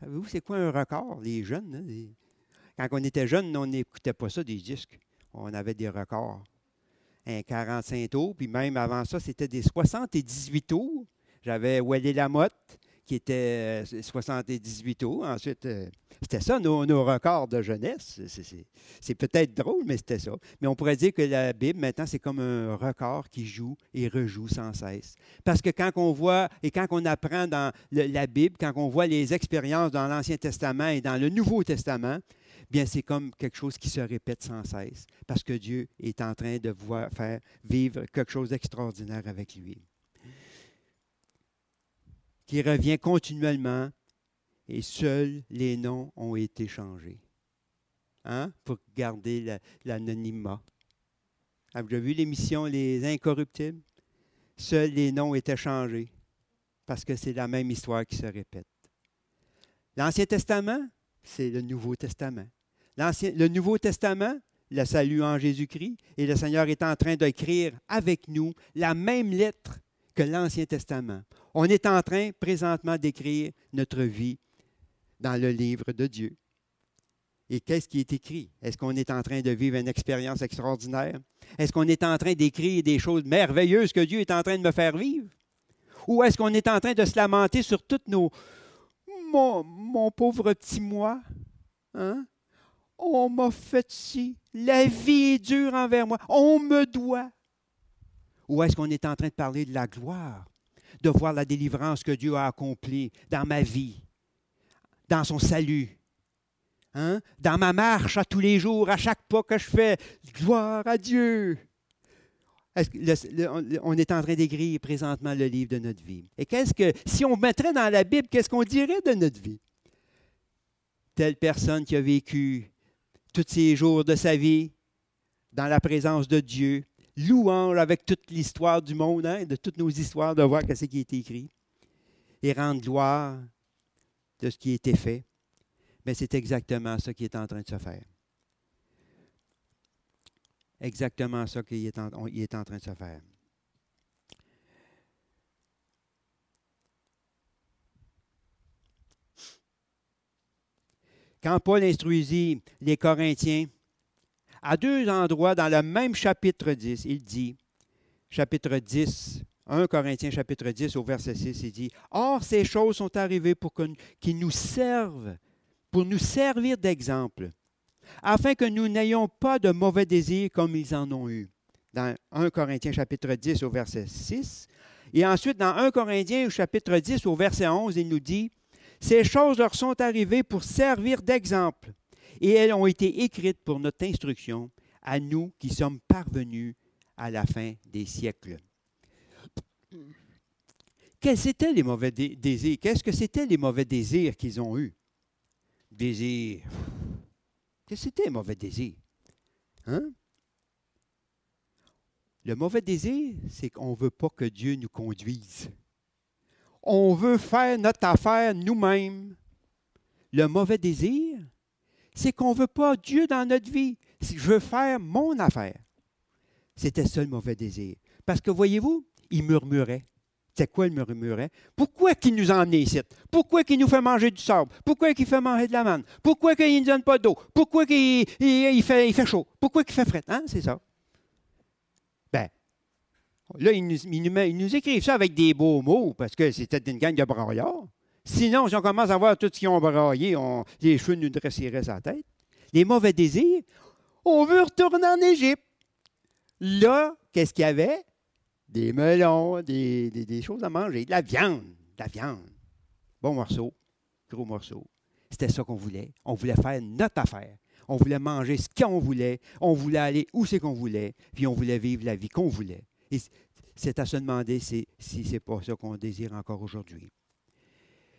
Savez-vous, c'est quoi un record? Les jeunes, hein? Quand on était jeunes, on n'écoutait pas ça, des disques. On avait des records. Un 45 tours, puis même avant ça, c'était des 78 tours. J'avais Ouellet Lamotte, qui était 78 tours. Ensuite, c'était ça, nos records de jeunesse. C'est peut-être drôle, mais c'était ça. Mais on pourrait dire que la Bible, maintenant, c'est comme un record qui joue et rejoue sans cesse. Parce que quand on voit et quand on apprend dans la Bible, quand on voit les expériences dans l'Ancien Testament et dans le Nouveau Testament, bien, c'est comme quelque chose qui se répète sans cesse, parce que Dieu est en train de faire vivre quelque chose d'extraordinaire avec lui, qui revient continuellement, et seuls les noms ont été changés, hein? Pour garder l'anonymat. Avez-vous vu l'émission Les Incorruptibles? Seuls les noms étaient changés, parce que c'est la même histoire qui se répète. L'Ancien Testament, c'est le Nouveau Testament. Le Nouveau Testament, le salut en Jésus-Christ, et le Seigneur est en train d'écrire avec nous la même lettre que l'Ancien Testament. On est en train présentement d'écrire notre vie dans le livre de Dieu. Et qu'est-ce qui est écrit? Est-ce qu'on est en train de vivre une expérience extraordinaire? Est-ce qu'on est en train d'écrire des choses merveilleuses que Dieu est en train de me faire vivre? Ou est-ce qu'on est en train de se lamenter sur toutes nos... Mon pauvre petit moi, hein? On m'a fait ci, la vie est dure envers moi, on me doit. Ou est-ce qu'on est en train de parler de la gloire, de voir la délivrance que Dieu a accomplie dans ma vie, dans son salut, hein? Dans ma marche à tous les jours, à chaque pas que je fais, gloire à Dieu. Est-ce que on est en train d'écrire présentement le livre de notre vie. Et qu'est-ce que, si on mettrait dans la Bible, qu'est-ce qu'on dirait de notre vie? Telle personne qui a vécu tous ses jours de sa vie dans la présence de Dieu, louange avec toute l'histoire du monde, hein, de toutes nos histoires, de voir ce qui a été écrit, et rendre gloire de ce qui a été fait. Mais c'est exactement ça qui est en train de se faire. Exactement ça qu'il est en train de se faire. Quand Paul instruisit les Corinthiens, à deux endroits dans le même chapitre 10, il dit, chapitre 10, 1 Corinthiens chapitre 10 au verset 6, il dit, « Or, ces choses sont arrivées pour qu'ils nous servent, pour nous servir d'exemple. » afin que nous n'ayons pas de mauvais désirs comme ils en ont eu. » Dans 1 Corinthiens chapitre 10 au verset 6. Et ensuite, dans 1 Corinthiens chapitre 10 au verset 11, il nous dit, « Ces choses leur sont arrivées pour servir d'exemple, et elles ont été écrites pour notre instruction, à nous qui sommes parvenus à la fin des siècles. » Quels étaient les mauvais désirs? Qu'est-ce que c'était les mauvais désirs qu'ils ont eus? Désirs... Qu'est-ce que c'était, mauvais désir? Hein? Le mauvais désir, c'est qu'on ne veut pas que Dieu nous conduise. On veut faire notre affaire nous-mêmes. Le mauvais désir, c'est qu'on ne veut pas Dieu dans notre vie. Je veux faire mon affaire. C'était ça le mauvais désir. Parce que, voyez-vous, il murmurait. C'est quoi, il murmurait? Pourquoi qu'il nous a emmenés ici? Pourquoi qu'il nous fait manger du sable? Pourquoi qu'il fait manger de la manne? Pourquoi qu'il ne donne pas d'eau? Pourquoi qu'il fait chaud? Pourquoi qu'il fait fret? Hein? C'est ça. Bien, là, ils nous écrivent ça avec des beaux mots parce que c'était une gang de braillards. Sinon, si on commence à voir tout ce qu'ils ont braillé, les cheveux nous dresseraient sa tête. Les mauvais désirs, on veut retourner en Égypte. Là, qu'est-ce qu'il y avait? Des melons, des choses à manger, de la viande. Bon morceau, gros morceau. C'était ça qu'on voulait. On voulait faire notre affaire. On voulait manger ce qu'on voulait. On voulait aller où c'est qu'on voulait. Puis on voulait vivre la vie qu'on voulait. Et c'est à se demander si ce n'est pas ça qu'on désire encore aujourd'hui.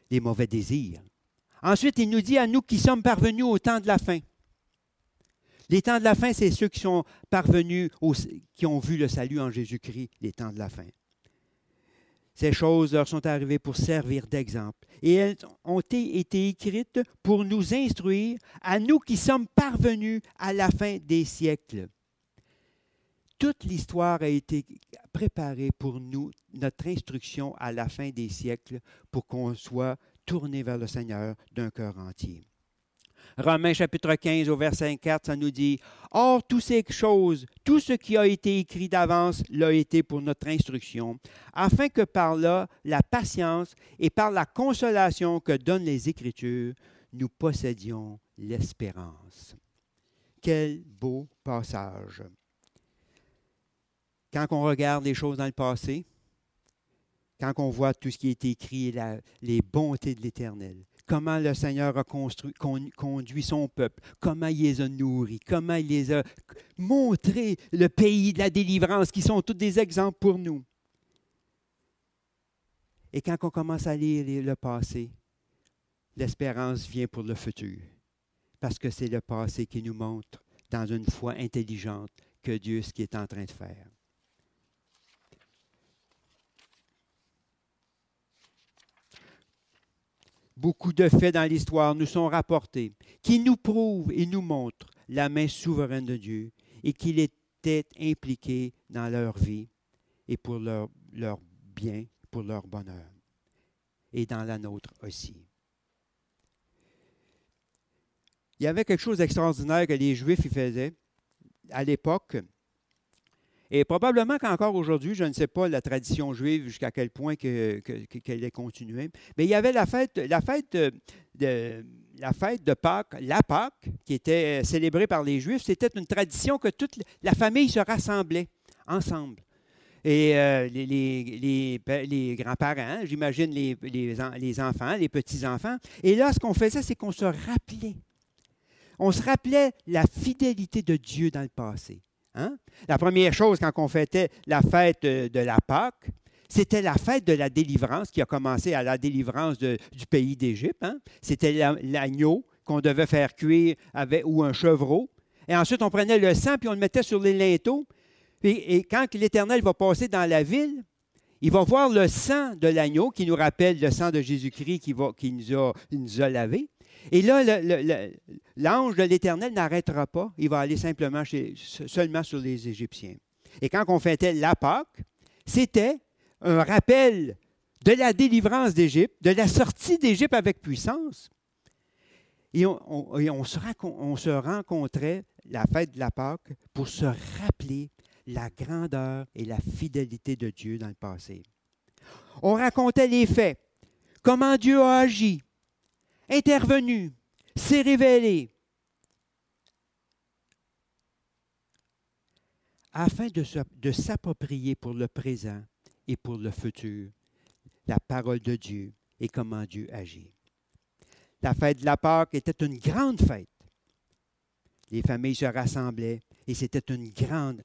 Les mauvais désirs. Ensuite, il nous dit à nous qui sommes parvenus au temps de la fin. Les temps de la fin, c'est ceux qui sont parvenus, qui ont vu le salut en Jésus-Christ, les temps de la fin. Ces choses leur sont arrivées pour servir d'exemple. Et elles ont été écrites pour nous instruire, à nous qui sommes parvenus à la fin des siècles. Toute l'histoire a été préparée pour nous, notre instruction à la fin des siècles, pour qu'on soit tourné vers le Seigneur d'un cœur entier. Romains chapitre 15 au verset 4, ça nous dit « Or, toutes ces choses, tout ce qui a été écrit d'avance l'a été pour notre instruction, afin que par là, la patience et par la consolation que donnent les Écritures, nous possédions l'espérance. » Quel beau passage! Quand on regarde les choses dans le passé, quand on voit tout ce qui est écrit, les bontés de l'Éternel, comment le Seigneur a conduit son peuple, comment il les a nourris, comment il les a montré le pays de la délivrance, qui sont tous des exemples pour nous. Et quand on commence à lire le passé, l'espérance vient pour le futur, parce que c'est le passé qui nous montre, dans une foi intelligente, que Dieu, ce qu'il est en train de faire. Beaucoup de faits dans l'histoire nous sont rapportés, qui nous prouvent et nous montrent la main souveraine de Dieu et qu'il était impliqué dans leur vie et pour leur bien, pour leur bonheur, et dans la nôtre aussi. Il y avait quelque chose d'extraordinaire que les Juifs y faisaient à l'époque, et probablement qu'encore aujourd'hui, je ne sais pas la tradition juive jusqu'à quel point qu'elle est continuée, mais il y avait la fête de Pâques, la Pâques, qui était célébrée par les Juifs. C'était une tradition que toute la famille se rassemblait ensemble. Et les grands-parents, j'imagine les enfants, les petits-enfants. Et là, ce qu'on faisait, c'est qu'on se rappelait. On se rappelait la fidélité de Dieu dans le passé. Hein? La première chose, quand on fêtait la fête de la Pâque, c'était la fête de la délivrance qui a commencé à la délivrance du pays d'Égypte. Hein? C'était l'agneau qu'on devait faire cuire ou un chevreau. Et ensuite, on prenait le sang puis on le mettait sur les linteaux. Et quand l'Éternel va passer dans la ville, il va voir le sang de l'agneau qui nous rappelle le sang de Jésus-Christ qui nous a lavés. Et là, l'ange de l'Éternel n'arrêtera pas. Il va aller simplement seulement sur les Égyptiens. Et quand on fêtait la Pâque, c'était un rappel de la délivrance d'Égypte, de la sortie d'Égypte avec puissance. Et on se rencontrait la fête de la Pâque pour se rappeler la grandeur et la fidélité de Dieu dans le passé. On racontait les faits, comment Dieu a agi, intervenu, s'est révélé, afin de s'approprier pour le présent et pour le futur la parole de Dieu et comment Dieu agit. La fête de la Pâque était une grande fête. Les familles se rassemblaient et c'était un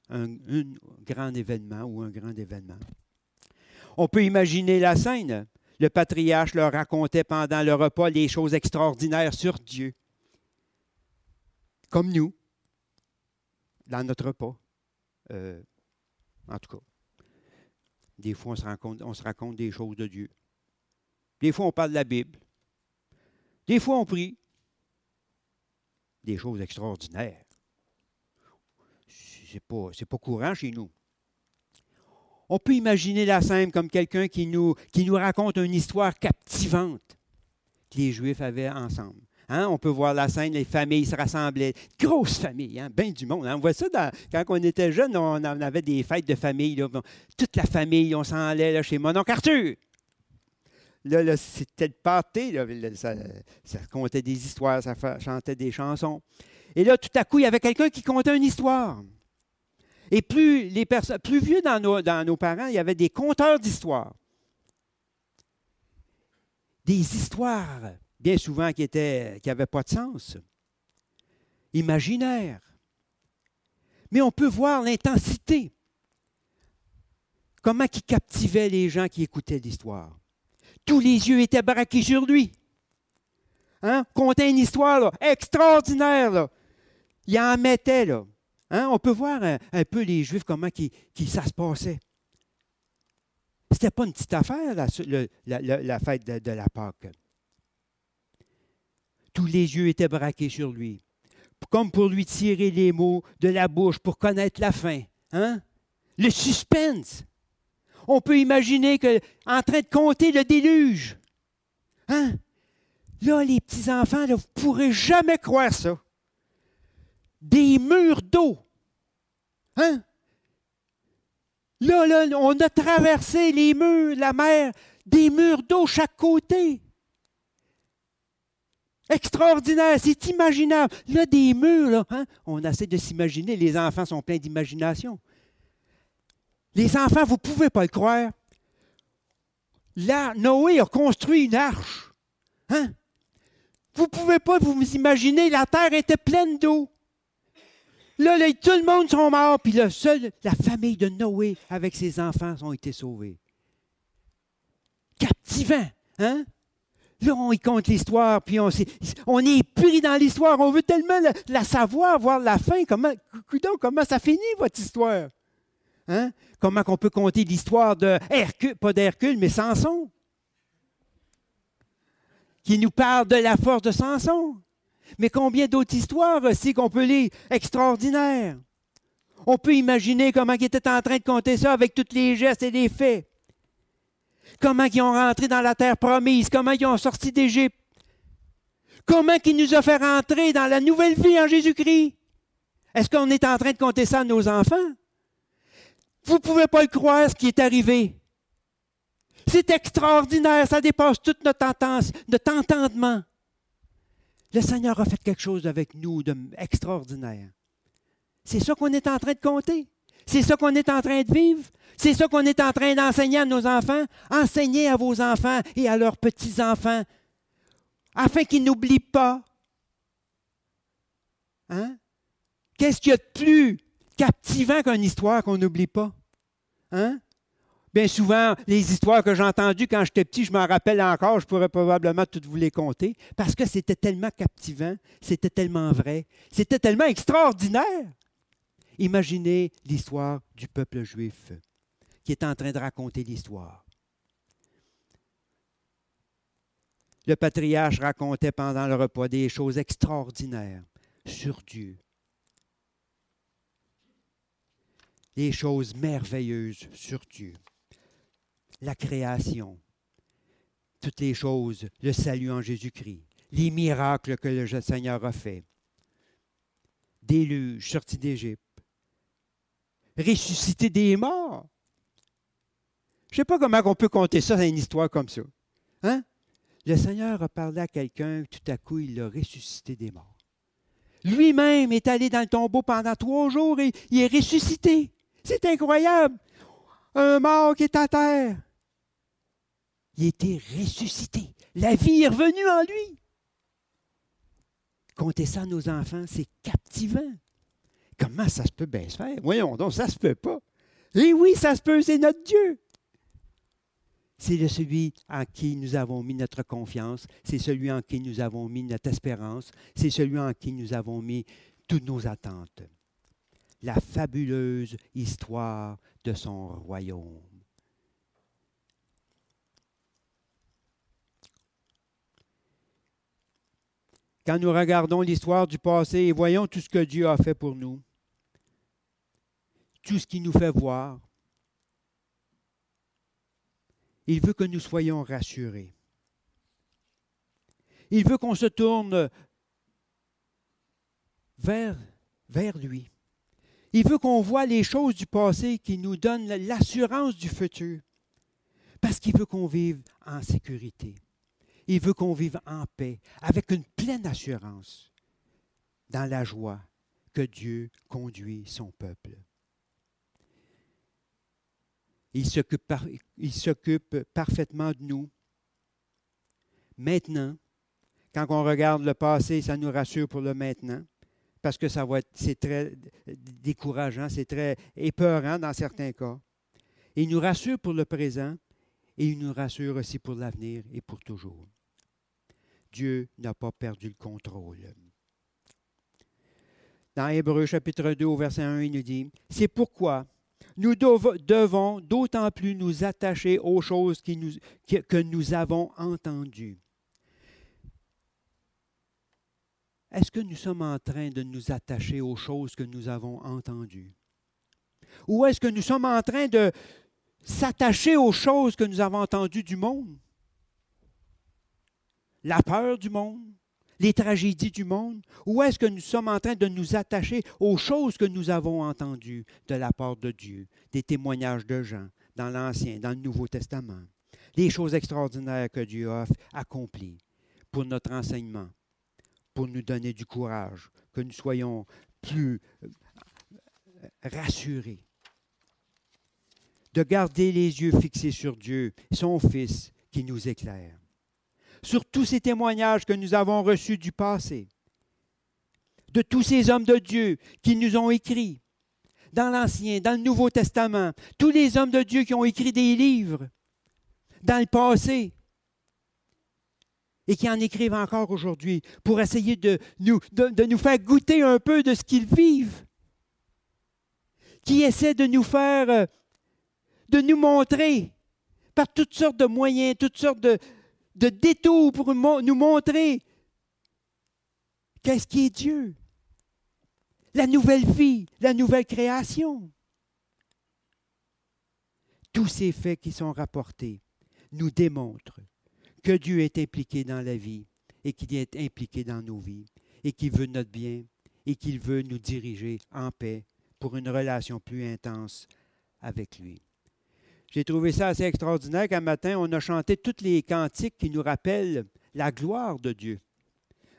grand événement. On peut imaginer la scène. Le patriarche leur racontait pendant le repas les choses extraordinaires sur Dieu, comme nous, dans notre repas. En tout cas, des fois, on se raconte des choses de Dieu. Des fois, on parle de la Bible. Des fois, on prie. Des choses extraordinaires. C'est pas courant chez nous. On peut imaginer la scène comme quelqu'un qui nous raconte une histoire captivante que les Juifs avaient ensemble. Hein? On peut voir la scène, les familles se rassemblaient. Grosse famille, hein? Bien du monde. Hein? On voit ça quand on était jeune, on avait des fêtes de famille. Là. Toute la famille, on s'en allait là, chez mon oncle Arthur. Là, c'était le pâté. Ça contait des histoires, ça chantait des chansons. Et là, tout à coup, il y avait quelqu'un qui contait une histoire. Et plus vieux dans nos parents, il y avait des conteurs d'histoires. Des histoires, bien souvent, qui n'avaient pas de sens. Imaginaires. Mais on peut voir l'intensité. Comment il captivait les gens qui écoutaient l'histoire. Tous les yeux étaient braqués sur lui. Hein? Contait une histoire là, extraordinaire. Là. Il en mettait, là. Hein, on peut voir un peu les Juifs, comment ça se passait. C'était pas une petite affaire, la fête de la Pâque. Tous les yeux étaient braqués sur lui, comme pour lui tirer les mots de la bouche, pour connaître la fin. Hein? Le suspense. On peut imaginer en train de compter le déluge. Hein? Là, les petits-enfants, là, vous ne pourrez jamais croire ça. Des murs d'eau. Hein? Là, on a traversé les murs, la mer, des murs d'eau chaque côté. Extraordinaire, c'est imaginable. Là, des murs, là, hein? On essaie de s'imaginer, les enfants sont pleins d'imagination. Les enfants, vous ne pouvez pas le croire. Là, Noé a construit une arche. Hein? Vous ne pouvez pas vous imaginer, la terre était pleine d'eau. Là, tout le monde sont morts, puis la famille de Noé avec ses enfants ont été sauvés. Captivant, hein? Là, on y compte l'histoire, puis on est pris dans l'histoire. On veut tellement la savoir, voir la fin. Comment ça finit, votre histoire? Hein? Comment on peut compter l'histoire de Hercule, pas d'Hercule, mais Samson, qui nous parle de la force de Samson. Mais combien d'autres histoires aussi qu'on peut lire, extraordinaires. On peut imaginer comment ils étaient en train de compter ça avec tous les gestes et les faits. Comment ils ont rentré dans la terre promise, comment ils ont sorti d'Égypte. Comment ils nous ont fait rentrer dans la nouvelle vie en Jésus-Christ. Est-ce qu'on est en train de compter ça à nos enfants? Vous ne pouvez pas le croire, ce qui est arrivé. C'est extraordinaire, ça dépasse tout notre entendement. Le Seigneur a fait quelque chose avec nous d'extraordinaire. C'est ça qu'on est en train de compter. C'est ça qu'on est en train de vivre. C'est ça qu'on est en train d'enseigner à nos enfants. Enseignez à vos enfants et à leurs petits-enfants afin qu'ils n'oublient pas. Hein? Qu'est-ce qu'il y a de plus captivant qu'une histoire qu'on n'oublie pas? Hein? Bien souvent, les histoires que j'ai entendues quand j'étais petit, je m'en rappelle encore, je pourrais probablement toutes vous les compter, parce que c'était tellement captivant, c'était tellement vrai, c'était tellement extraordinaire. Imaginez l'histoire du peuple juif qui est en train de raconter l'histoire. Le patriarche racontait pendant le repas des choses extraordinaires sur Dieu. Des choses merveilleuses sur Dieu. La création, toutes les choses, le salut en Jésus-Christ, les miracles que le Seigneur a faits, déluge, sortie d'Égypte, ressuscité des morts. Je ne sais pas comment on peut compter ça dans une histoire comme ça. Hein? Le Seigneur a parlé à quelqu'un, tout à coup, il l'a ressuscité des morts. Lui-même est allé dans le tombeau pendant 3 jours et il est ressuscité. C'est incroyable! Un mort qui est à terre. Il a été ressuscité. La vie est revenue en lui. Comptez ça à nos enfants, c'est captivant. Comment ça se peut bien se faire? Voyons donc, ça se peut pas. Eh oui, ça se peut, c'est notre Dieu. C'est celui en qui nous avons mis notre confiance, c'est celui en qui nous avons mis notre espérance, c'est celui en qui nous avons mis toutes nos attentes. La fabuleuse histoire de son royaume. Quand nous regardons l'histoire du passé et voyons tout ce que Dieu a fait pour nous, tout ce qu'il nous fait voir, il veut que nous soyons rassurés. Il veut qu'on se tourne vers lui. Il veut qu'on voie les choses du passé qui nous donnent l'assurance du futur. Parce qu'il veut qu'on vive en sécurité. Il veut qu'on vive en paix, avec une pleine assurance, dans la joie que Dieu conduit son peuple. Il s'occupe parfaitement de nous. Maintenant, quand on regarde le passé, ça nous rassure pour le maintenant. Parce que c'est très décourageant, c'est très épeurant dans certains cas. Il nous rassure pour le présent et il nous rassure aussi pour l'avenir et pour toujours. Dieu n'a pas perdu le contrôle. Dans Hébreux chapitre 2 au verset 1, il nous dit « C'est pourquoi nous devons d'autant plus nous attacher aux choses que nous avons entendues. » Est-ce que nous sommes en train de nous attacher aux choses que nous avons entendues? Ou est-ce que nous sommes en train de s'attacher aux choses que nous avons entendues du monde? la peur du monde, les tragédies du monde, ou est-ce que nous sommes en train de nous attacher aux choses que nous avons entendues de la part de Dieu, des témoignages de gens dans l'Ancien, dans le Nouveau Testament, les choses extraordinaires que Dieu a accomplies pour notre enseignement, pour nous donner du courage, que nous soyons plus rassurés. De garder les yeux fixés sur Dieu, son Fils qui nous éclaire. Sur tous ces témoignages que nous avons reçus du passé, de tous ces hommes de Dieu qui nous ont écrits, dans l'Ancien, dans le Nouveau Testament, tous les hommes de Dieu qui ont écrit des livres dans le passé et qui en écrivent encore aujourd'hui pour essayer de nous faire goûter un peu de ce qu'ils vivent, qui essaient de nous faire, de nous montrer par toutes sortes de moyens, toutes sortes de détours pour nous montrer qu'est-ce qui est Dieu, la nouvelle vie, la nouvelle création. Tous ces faits qui sont rapportés nous démontrent que Dieu est impliqué dans la vie et qu'il est impliqué dans nos vies et qu'il veut notre bien et qu'il veut nous diriger en paix pour une relation plus intense avec lui. J'ai trouvé ça assez extraordinaire qu'un matin, on a chanté tous les cantiques qui nous rappellent la gloire de Dieu.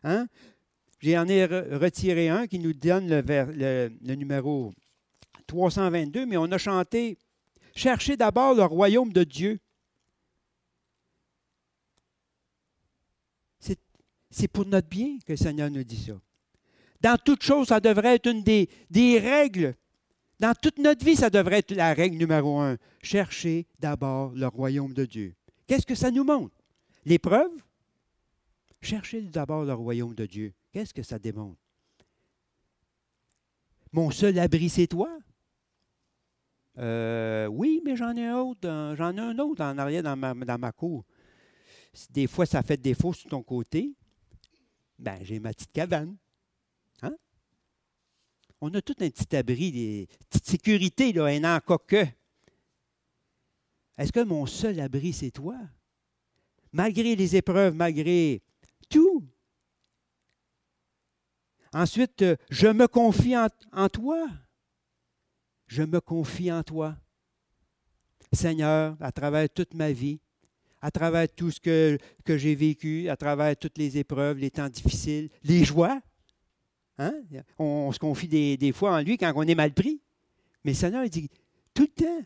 Hein? J'en ai retiré un qui nous donne le numéro 322, mais on a chanté « Cherchez d'abord le royaume de Dieu ». C'est pour notre bien que le Seigneur nous dit ça. Dans toute chose, ça devrait être une des règles. Dans toute notre vie, ça devrait être la règle numéro 1. Cherchez d'abord le royaume de Dieu. Qu'est-ce que ça nous montre? L'épreuve? Cherchez d'abord le royaume de Dieu. Qu'est-ce que ça démontre? Mon seul abri, c'est toi? Oui, mais j'en ai un autre en arrière dans ma cour. Des fois, ça fait défaut sur ton côté. Ben, j'ai ma petite cabane. On a tout un petit abri, des petites sécurités, là, un an encore que. Est-ce que mon seul abri, c'est toi? Malgré les épreuves, malgré tout. Ensuite, je me confie en toi. Je me confie en toi. Seigneur, à travers toute ma vie, à travers tout ce que j'ai vécu, à travers toutes les épreuves, les temps difficiles, les joies, hein? On se confie des fois en lui quand on est mal pris. Mais le Seigneur, il dit tout le temps,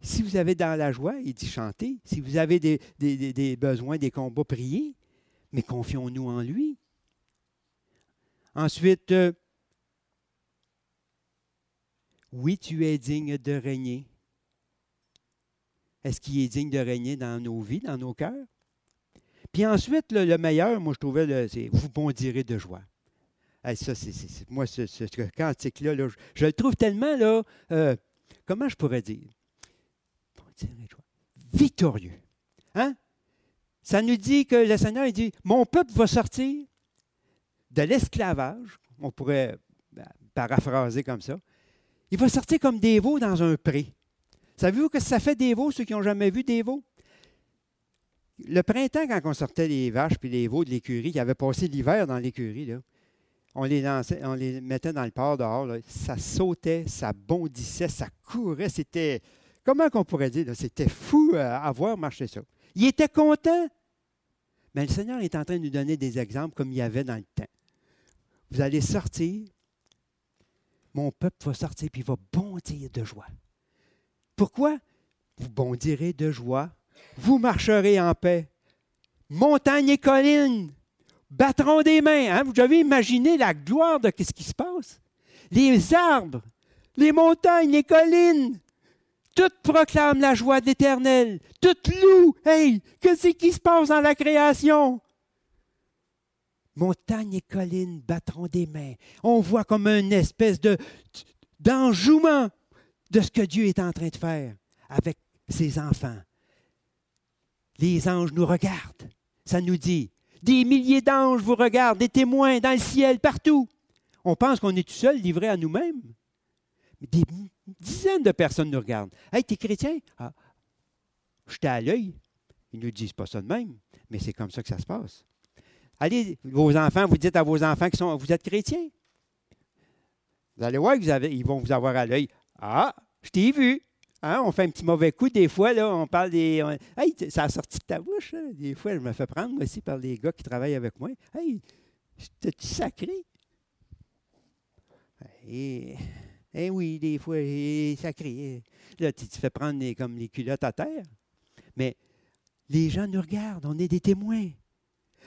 si vous avez dans la joie, il dit chantez. Si vous avez des besoins, des combats, priez. Mais confions-nous en lui. Ensuite, oui, tu es digne de régner. Est-ce qu'il est digne de régner dans nos vies, dans nos cœurs? Puis ensuite, le meilleur, moi je trouvais, c'est « vous bondirez de joie ». Ça, moi, ce cantique-là, là, je le trouve tellement, là, comment je pourrais dire? Victorieux. Hein? Ça nous dit que le Seigneur, il dit, mon peuple va sortir de l'esclavage. On pourrait paraphraser comme ça. Il va sortir comme des veaux dans un pré. Savez-vous que ça fait des veaux, ceux qui n'ont jamais vu des veaux? Le printemps, quand on sortait les vaches puis les veaux de l'écurie, qui avaient passé l'hiver dans l'écurie, là, on les mettait dans le port dehors, là. Ça sautait, ça bondissait, ça courait. C'était, comment qu'on pourrait dire, là? C'était fou à voir marcher ça. Il était content. Mais le Seigneur est en train de nous donner des exemples comme il y avait dans le temps. Vous allez sortir, mon peuple va sortir puis il va bondir de joie. Pourquoi? Vous bondirez de joie, vous marcherez en paix. Montagnes et collines battront des mains. Hein? Vous avez imaginé la gloire de ce qui se passe? Les arbres, les montagnes, les collines, toutes proclament la joie de l'Éternel. Toutes louent. Hey, qu'est-ce qui se passe dans la création? Montagnes et collines battront des mains. On voit comme une espèce d'enjouement de ce que Dieu est en train de faire avec ses enfants. Les anges nous regardent. Ça nous dit... Des milliers d'anges vous regardent, des témoins dans le ciel, partout. On pense qu'on est tout seul, livré à nous-mêmes. Des dizaines de personnes nous regardent. « Hey, t'es chrétien? »« Ah, j'étais à l'œil. » Ils nous disent pas ça de même, mais c'est comme ça que ça se passe. Allez, vos enfants, vous dites à vos enfants que vous êtes chrétiens. Vous allez voir qu'ils vont vous avoir à l'œil. Ah, je t'ai vu. Hein, on fait un petit mauvais coup des fois, là, on parle des... Hey, ça a sorti de ta bouche, hein? Des fois, je me fais prendre, moi aussi, par les gars qui travaillent avec moi. Hey, t'es-tu sacré? Eh oui, des fois, sacré. Là, tu te fais prendre comme les culottes à terre. Mais les gens nous regardent, on est des témoins.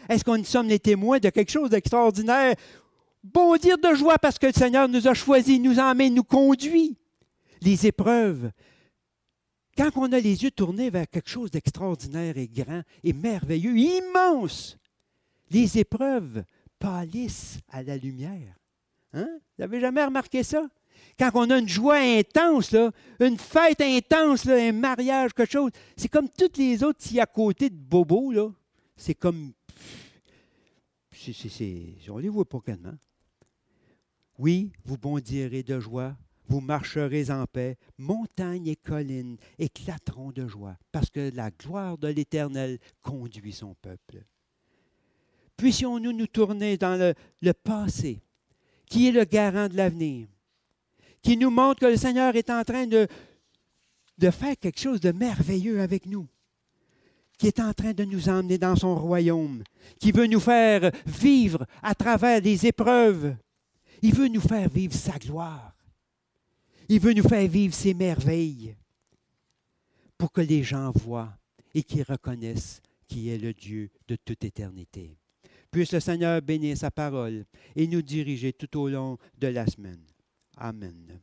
Est-ce qu'on nous sommes les témoins de quelque chose d'extraordinaire? Bondir de joie parce que le Seigneur nous a choisis, nous emmène, nous conduit. Les épreuves. Quand on a les yeux tournés vers quelque chose d'extraordinaire et grand et merveilleux, immense, les épreuves pâlissent à la lumière. Hein? Vous n'avez jamais remarqué ça? Quand on a une joie intense, là, une fête intense, là, un mariage, quelque chose, c'est comme toutes les autres s'il y a à côté de bobos, là. C'est comme... on les voit pas quasiment. Oui, vous bondirez de joie, vous marcherez en paix, montagnes et collines éclateront de joie, parce que la gloire de l'Éternel conduit son peuple. Puissions-nous nous tourner dans le passé, qui est le garant de l'avenir, qui nous montre que le Seigneur est en train de faire quelque chose de merveilleux avec nous, qui est en train de nous emmener dans son royaume, qui veut nous faire vivre à travers des épreuves. Il veut nous faire vivre sa gloire. Il veut nous faire vivre ses merveilles pour que les gens voient et qu'ils reconnaissent qu'il est le Dieu de toute éternité. Puisse le Seigneur bénir sa parole et nous diriger tout au long de la semaine. Amen.